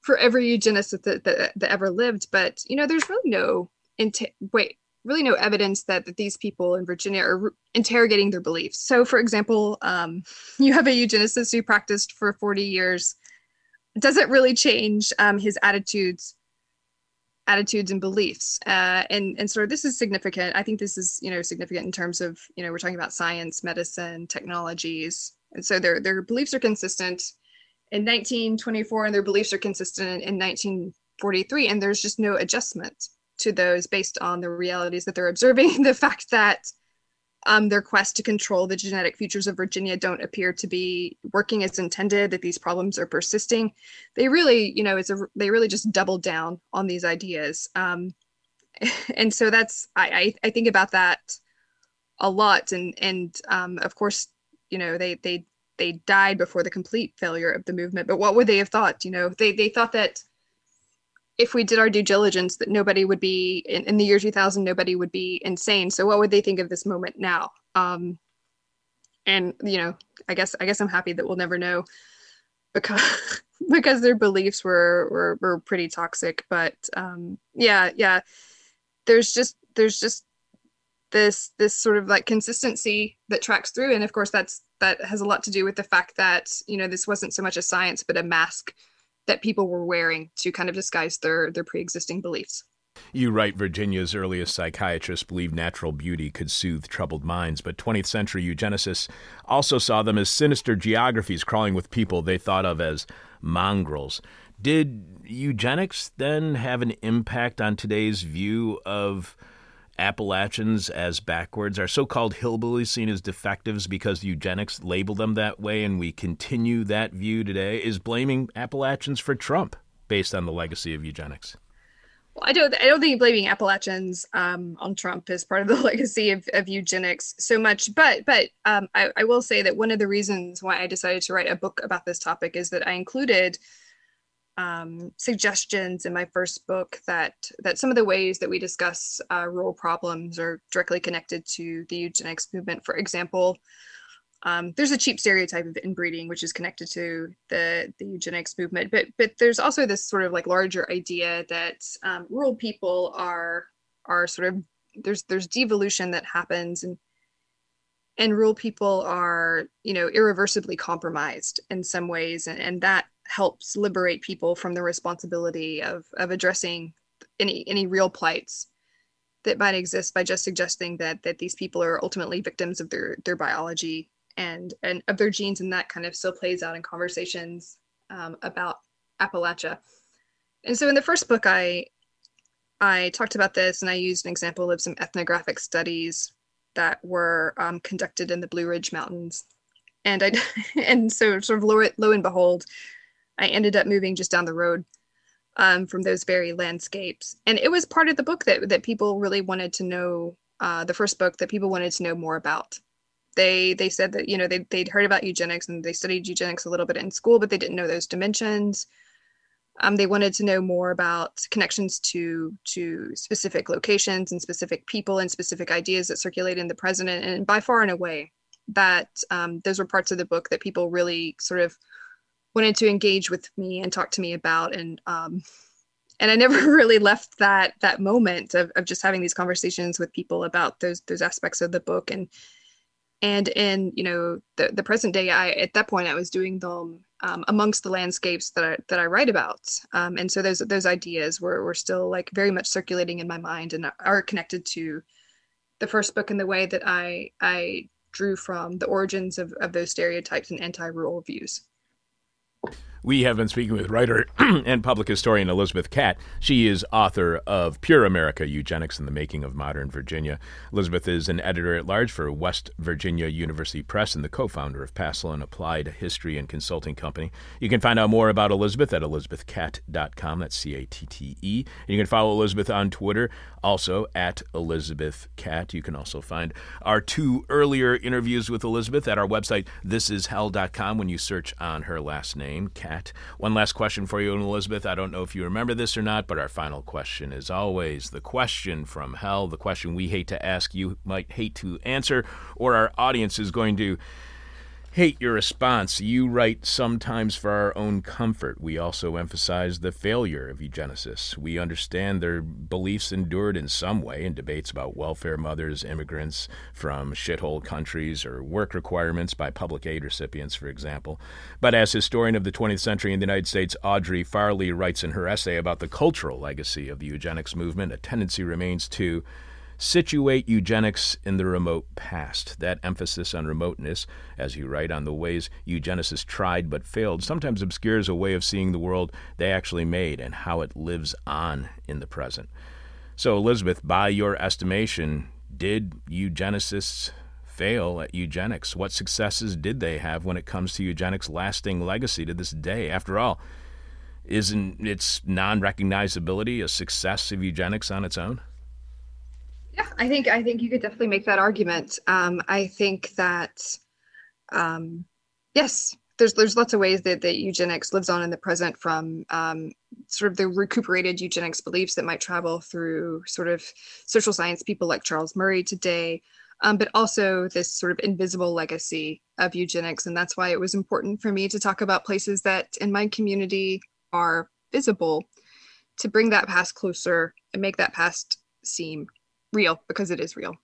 for every eugenicist that, that, that ever lived. But, you know, there's really no int- wait, really no evidence that, that these people in Virginia are re- interrogating their beliefs. So, for example, um, you have a eugenicist who practiced for forty years. Doesn't really change um, his attitudes, attitudes and beliefs, uh, and and sort of this is significant. I think this is, you know, significant in terms of, you know, we're talking about science, medicine, technologies, and so their their beliefs are consistent in nineteen twenty-four, and their beliefs are consistent in, in nineteen forty-three, and there's just no adjustment to those based on the realities that they're observing. The fact that Um, their quest to control the genetic futures of Virginia don't appear to be working as intended, that these problems are persisting. They really, you know, it's a, they really just doubled down on these ideas. Um, and so that's, I, I, I think about that a lot. And, and um, of course, you know, they, they, they died before the complete failure of the movement, but what would they have thought? You know, they, they thought that if we did our due diligence, that nobody would be, in, in the year two thousand, nobody would be insane. So what would they think of this moment now? Um, and, you know, I guess I guess I'm happy that we'll never know, because because their beliefs were were, were pretty toxic. But um, yeah, yeah, there's just there's just this this sort of like consistency that tracks through. And of course, that's that has a lot to do with the fact that, you know, this wasn't so much a science, but a mask that people were wearing to kind of disguise their, their pre-existing beliefs. You write, Virginia's earliest psychiatrists believed natural beauty could soothe troubled minds, but twentieth century eugenicists also saw them as sinister geographies crawling with people they thought of as mongrels. Did eugenics then have an impact on today's view of Appalachians as backwards? Are so-called hillbillies seen as defectives because eugenics labeled them that way, and we continue that view today? Is blaming Appalachians for Trump based on the legacy of eugenics? Well, I don't, I don't think blaming Appalachians um, on Trump is part of the legacy of, of eugenics so much. But but um, I, I will say that one of the reasons why I decided to write a book about this topic is that I included um, suggestions in my first book that that some of the ways that we discuss uh, rural problems are directly connected to the eugenics movement. For example, Um, there's a cheap stereotype of inbreeding, which is connected to the, the eugenics movement. But but there's also this sort of like larger idea that um, rural people are are sort of there's there's devolution that happens, and and rural people are, you know, irreversibly compromised in some ways, and, and that helps liberate people from the responsibility of of addressing any any real plights that might exist by just suggesting that that these people are ultimately victims of their their biology and and of their genes, and that kind of still plays out in conversations um, about Appalachia. And so in the first book, I I talked about this, and I used an example of some ethnographic studies that were um, conducted in the Blue Ridge Mountains. And I and so sort of lo, lo and behold, I ended up moving just down the road um, from those very landscapes. And it was part of the book that that people really wanted to know, uh, the first book that people wanted to know more about. They they said that, you know, they, they'd heard about eugenics and they studied eugenics a little bit in school, but they didn't know those dimensions. Um, they wanted to know more about connections to, to specific locations and specific people and specific ideas that circulate in the present. And, and by far and away, that um, those were parts of the book that people really sort of wanted to engage with me and talk to me about. And um, and I never really left that that moment of, of just having these conversations with people about those those aspects of the book. And And in, you know, the, the present day, I at that point I was doing them um, amongst the landscapes that I that I write about, um, and so those those ideas were were still like very much circulating in my mind and are connected to the first book in the way that I I drew from the origins of of those stereotypes and anti-rural views. We have been speaking with writer and public historian Elizabeth Catt. She is author of Pure America: Eugenics and the Making of Modern Virginia. Elizabeth is an editor-at-large for West Virginia University Press and the co-founder of P A S L, an applied history and consulting company. You can find out more about Elizabeth at Elizabeth Catte dot com. That's C A T T E. And you can follow Elizabeth on Twitter, also at Elizabeth Catt. You can also find our two earlier interviews with Elizabeth at our website, this is hell dot com, when you search on her last name, Catt. One last question for you, Elizabeth. I don't know if you remember this or not, but our final question is always the question from hell, the question we hate to ask, you might hate to answer, or our audience is going to hate your response. You write, sometimes for our own comfort, we also emphasize the failure of eugenicists. We understand their beliefs endured in some way in debates about welfare mothers, immigrants from shithole countries, or work requirements by public aid recipients, for example. But as historian of the twentieth century in the United States, Audrey Farley writes in her essay about the cultural legacy of the eugenics movement, a tendency remains to situate eugenics in the remote past. That emphasis on remoteness, as you write, on the ways eugenicists tried but failed, sometimes obscures a way of seeing the world they actually made and how it lives on in the present. So, Elizabeth, by your estimation, did eugenicists fail at eugenics? What successes did they have when it comes to eugenics' lasting legacy to this day? After all, isn't its non-recognizability a success of eugenics on its own? Yeah, I think I think you could definitely make that argument. Um, I think that, um, yes, there's there's lots of ways that, that eugenics lives on in the present from um, sort of the recuperated eugenics beliefs that might travel through sort of social science people like Charles Murray today, um, but also this sort of invisible legacy of eugenics. And that's why it was important for me to talk about places that in my community are visible, to bring that past closer and make that past seem real, because it is real.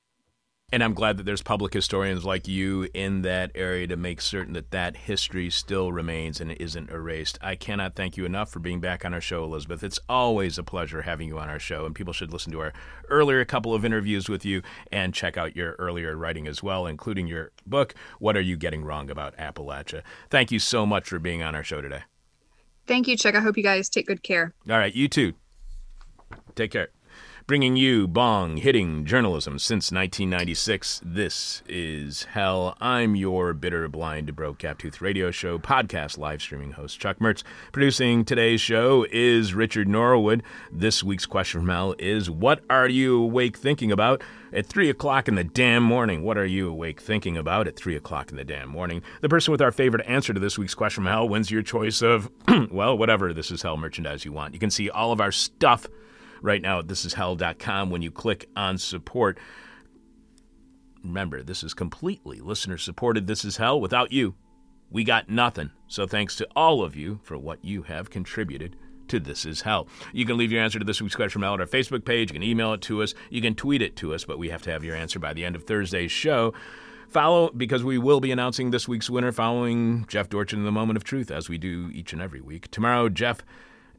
And I'm glad that there's public historians like you in that area to make certain that that history still remains and isn't erased. I cannot thank you enough for being back on our show, Elizabeth. It's always a pleasure having you on our show, and people should listen to our earlier couple of interviews with you and check out your earlier writing as well, including your book, What Are You Getting Wrong About Appalachia? Thank you so much for being on our show today. Thank you, Chuck. I hope you guys take good care. All right, you too. Take care. Bringing you bong-hitting journalism since nineteen ninety-six, this is Hell. I'm your bitter, blind, broke, cap-toothed radio show podcast live streaming host, Chuck Mertz. Producing today's show is Richard Norwood. This week's question from Hell is, what are you awake thinking about at three o'clock in the damn morning? What are you awake thinking about at three o'clock in the damn morning? The person with our favorite answer to this week's question from Hell wins your choice of, well, whatever This Is Hell merchandise you want. You can see all of our stuff right now at this is hell dot com when you click on support. Remember, this is completely listener-supported. This Is Hell. Without you, we got nothing. So thanks to all of you for what you have contributed to This Is Hell. You can leave your answer to this week's question from Hell at our Facebook page. You can email it to us. You can tweet it to us, but we have to have your answer by the end of Thursday's show. Follow, because we will be announcing this week's winner following Jeff Dorchen in the Moment of Truth, as we do each and every week. Tomorrow, Jeff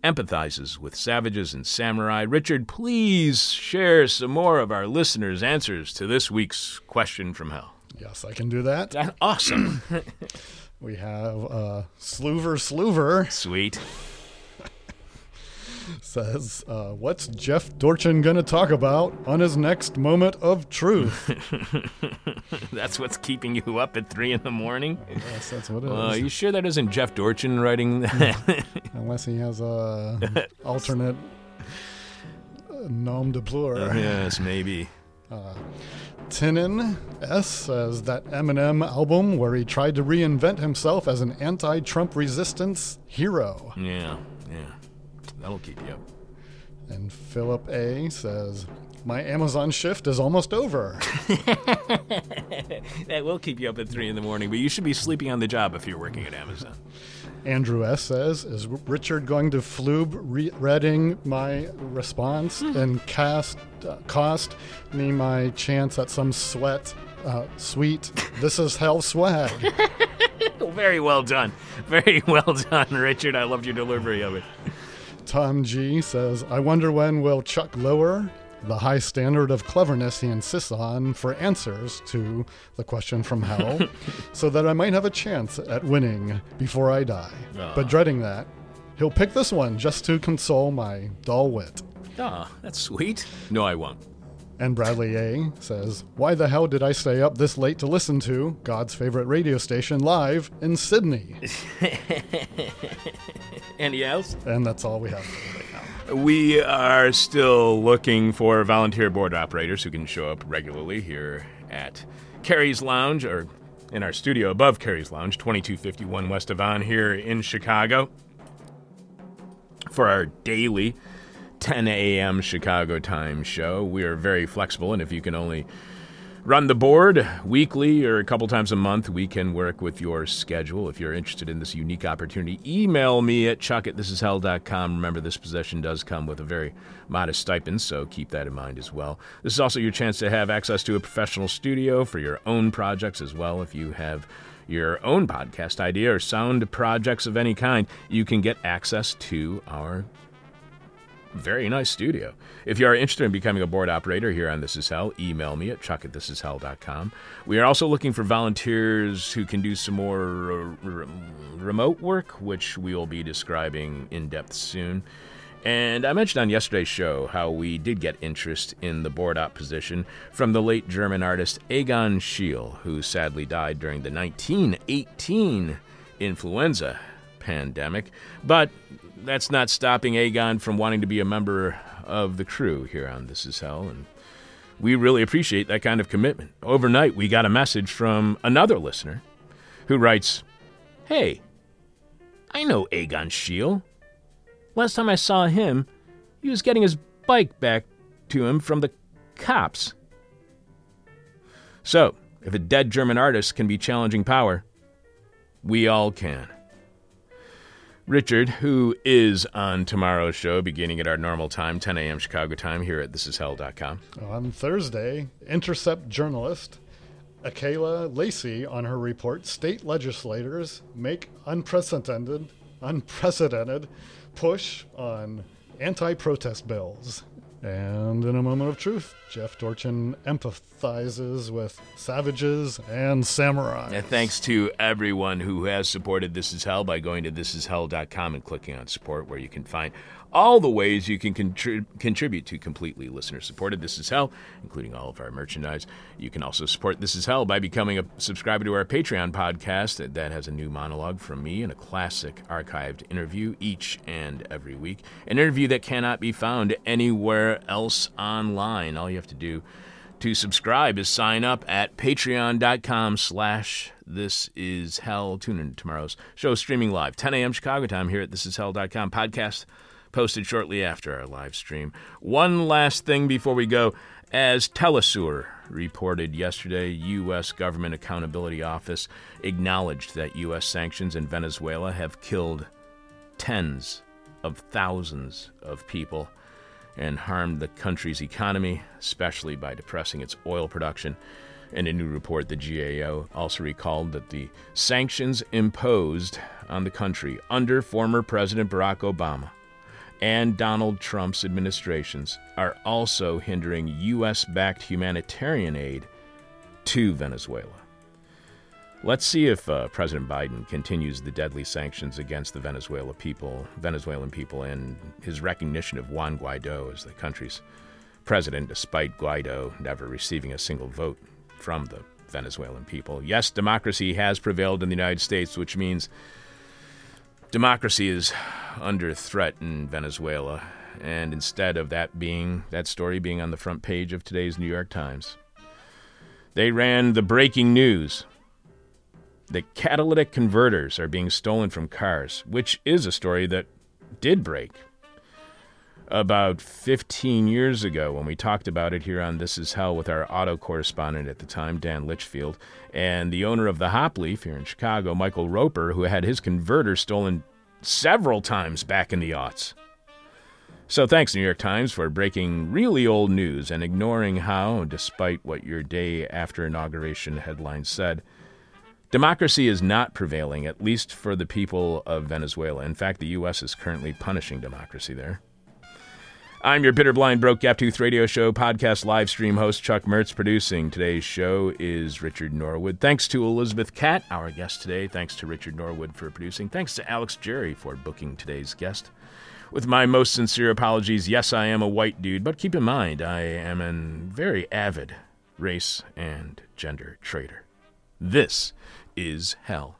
empathizes with savages and samurai. Richard, please share some more of our listeners' answers to this week's question from Hell. Yes, I can do that. That's awesome. We have uh, Sloover Sloover. Sweet. Says, uh, what's Jeff Dorchen going to talk about on his next Moment of Truth? That's what's keeping you up at three in the morning? Yes, that's what it uh, is. You sure that isn't Jeff Dorchen writing that? Unless he has an alternate nom de plume. Uh, yes, maybe. Uh, Tinin S. says that Eminem album where he tried to reinvent himself as an anti-Trump resistance hero. Yeah, yeah. That'll keep you up. And Philip A. says, my Amazon shift is almost over. That will keep you up at three in the morning, but you should be sleeping on the job if you're working at Amazon. Andrew S. says, is Richard going to floob re- reading my response hmm. and cast uh, cost me my chance at some sweat, uh, sweet, This Is Hell swag? Very well done. Very well done, Richard. I loved your delivery of it. Tom G. says, I wonder when will Chuck lower the high standard of cleverness he insists on for answers to the question from Hell so that I might have a chance at winning before I die. Aww. But dreading that, he'll pick this one just to console my dull wit. Ah, that's sweet. No, I won't. And Bradley A. says, why the hell did I stay up this late to listen to God's favorite radio station live in Sydney? Any else? And that's all we have for right now. We are still looking for volunteer board operators who can show up regularly here at Kerry's Lounge, or in our studio above Kerry's Lounge, twenty-two fifty-one West Avon here in Chicago, for our daily ten a.m. Chicago time show. We are very flexible, and if you can only run the board weekly or a couple times a month, we can work with your schedule. If you're interested in this unique opportunity, email me at chuck at this is hell dot com. Remember, this possession does come with a very modest stipend, so keep that in mind as well. This is also your chance to have access to a professional studio for your own projects as well. If you have your own podcast idea or sound projects of any kind, you can get access to our very nice studio. If you are interested in becoming a board operator here on This Is Hell, email me at chuck at this is hell dot com. We are also looking for volunteers who can do some more r- r- remote work, which we will be describing in depth soon. And I mentioned on yesterday's show how we did get interest in the board op position from the late German artist Egon Schiel, who sadly died during the nineteen eighteen influenza pandemic. But that's not stopping Egon from wanting to be a member of the crew here on This Is Hell, and we really appreciate that kind of commitment. Overnight, we got a message from another listener who writes, hey, I know Egon Schiel. Last time I saw him, he was getting his bike back to him from the cops. So, if a dead German artist can be challenging power, we all can. Richard, who is on tomorrow's show, beginning at our normal time, ten a.m. Chicago time, here at this is hell dot com. On Thursday, Intercept journalist Akayla Lacey on her report, State Legislators Make Unprecedented, unprecedented Push on Anti-Protest Bills. And in a moment of truth, Jeff Dorchen empathizes with savages and samurais. And thanks to everyone who has supported This Is Hell by going to this is hell dot com and clicking on support, where you can find all the ways you can contrib- contribute to completely listener-supported This Is Hell, including all of our merchandise. You can also support This Is Hell by becoming a subscriber to our Patreon podcast that, that has a new monologue from me and a classic archived interview each and every week, an interview that cannot be found anywhere else online. All you have to do to subscribe is sign up at patreon.com slash This Is Hell. Tune in to tomorrow's show, streaming live, ten a.m. Chicago time, here at this is hell dot com. Podcast posted shortly after our live stream. One last thing before we go. As Telesur reported yesterday, U S. Government Accountability Office acknowledged that U S sanctions in Venezuela have killed tens of thousands of people and harmed the country's economy, especially by depressing its oil production. In a new report, the G A O also recalled that the sanctions imposed on the country under former President Barack Obama and Donald Trump's administrations are also hindering U S-backed humanitarian aid to Venezuela. Let's see if uh, President Biden continues the deadly sanctions against the Venezuela people, Venezuelan people, and his recognition of Juan Guaido as the country's president, despite Guaido never receiving a single vote from the Venezuelan people. Yes, democracy has prevailed in the United States, which means democracy is under threat in Venezuela, and instead of that being that story being on the front page of today's New York Times, they ran the breaking news that catalytic converters are being stolen from cars, which is a story that did break about fifteen years ago when we talked about it here on This Is Hell with our auto correspondent at the time, Dan Litchfield, and the owner of the Hopleaf here in Chicago, Michael Roper, who had his converter stolen several times back in the aughts. So thanks, New York Times, for breaking really old news and ignoring how, despite what your day after inauguration headline said, democracy is not prevailing, at least for the people of Venezuela. In fact, the U S is currently punishing democracy there. I'm your bitter, blind, broke, gap-toothed radio show podcast live stream host, Chuck Mertz. Producing today's show is Richard Norwood. Thanks to Elizabeth Catt, our guest today. Thanks to Richard Norwood for producing. Thanks to Alex Jerry for booking today's guest. With my most sincere apologies, yes, I am a white dude, but keep in mind, I am a very avid race and gender traitor. This is hell.